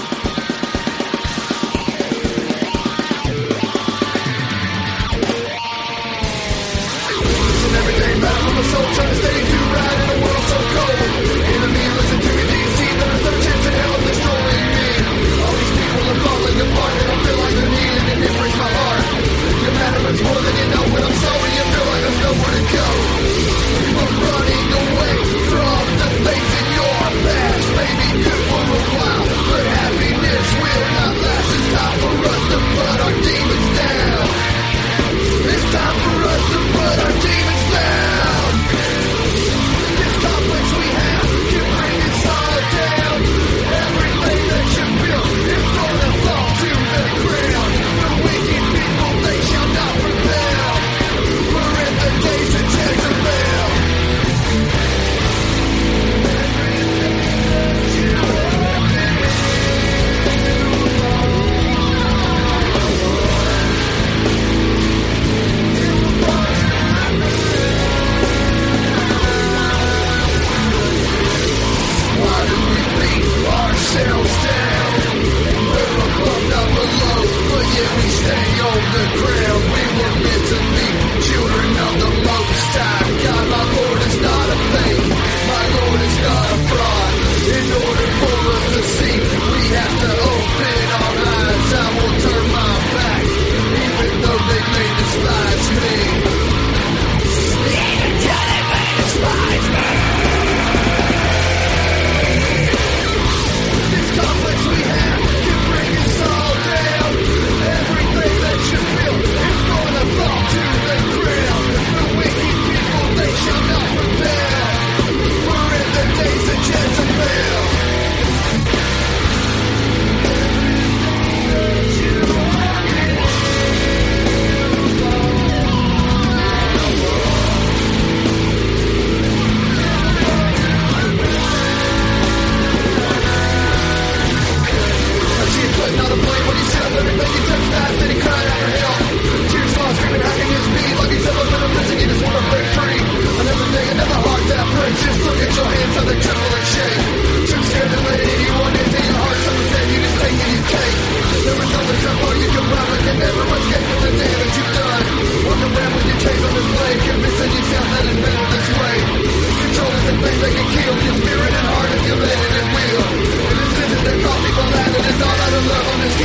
and everyone's getting to the day that you've done. Walk around with your chains on display, convincing yourself that it's better this way. Controllers and things that can kill your spirit and heart if you let it and will. And this isn't the coffee for that, it is all out of love on this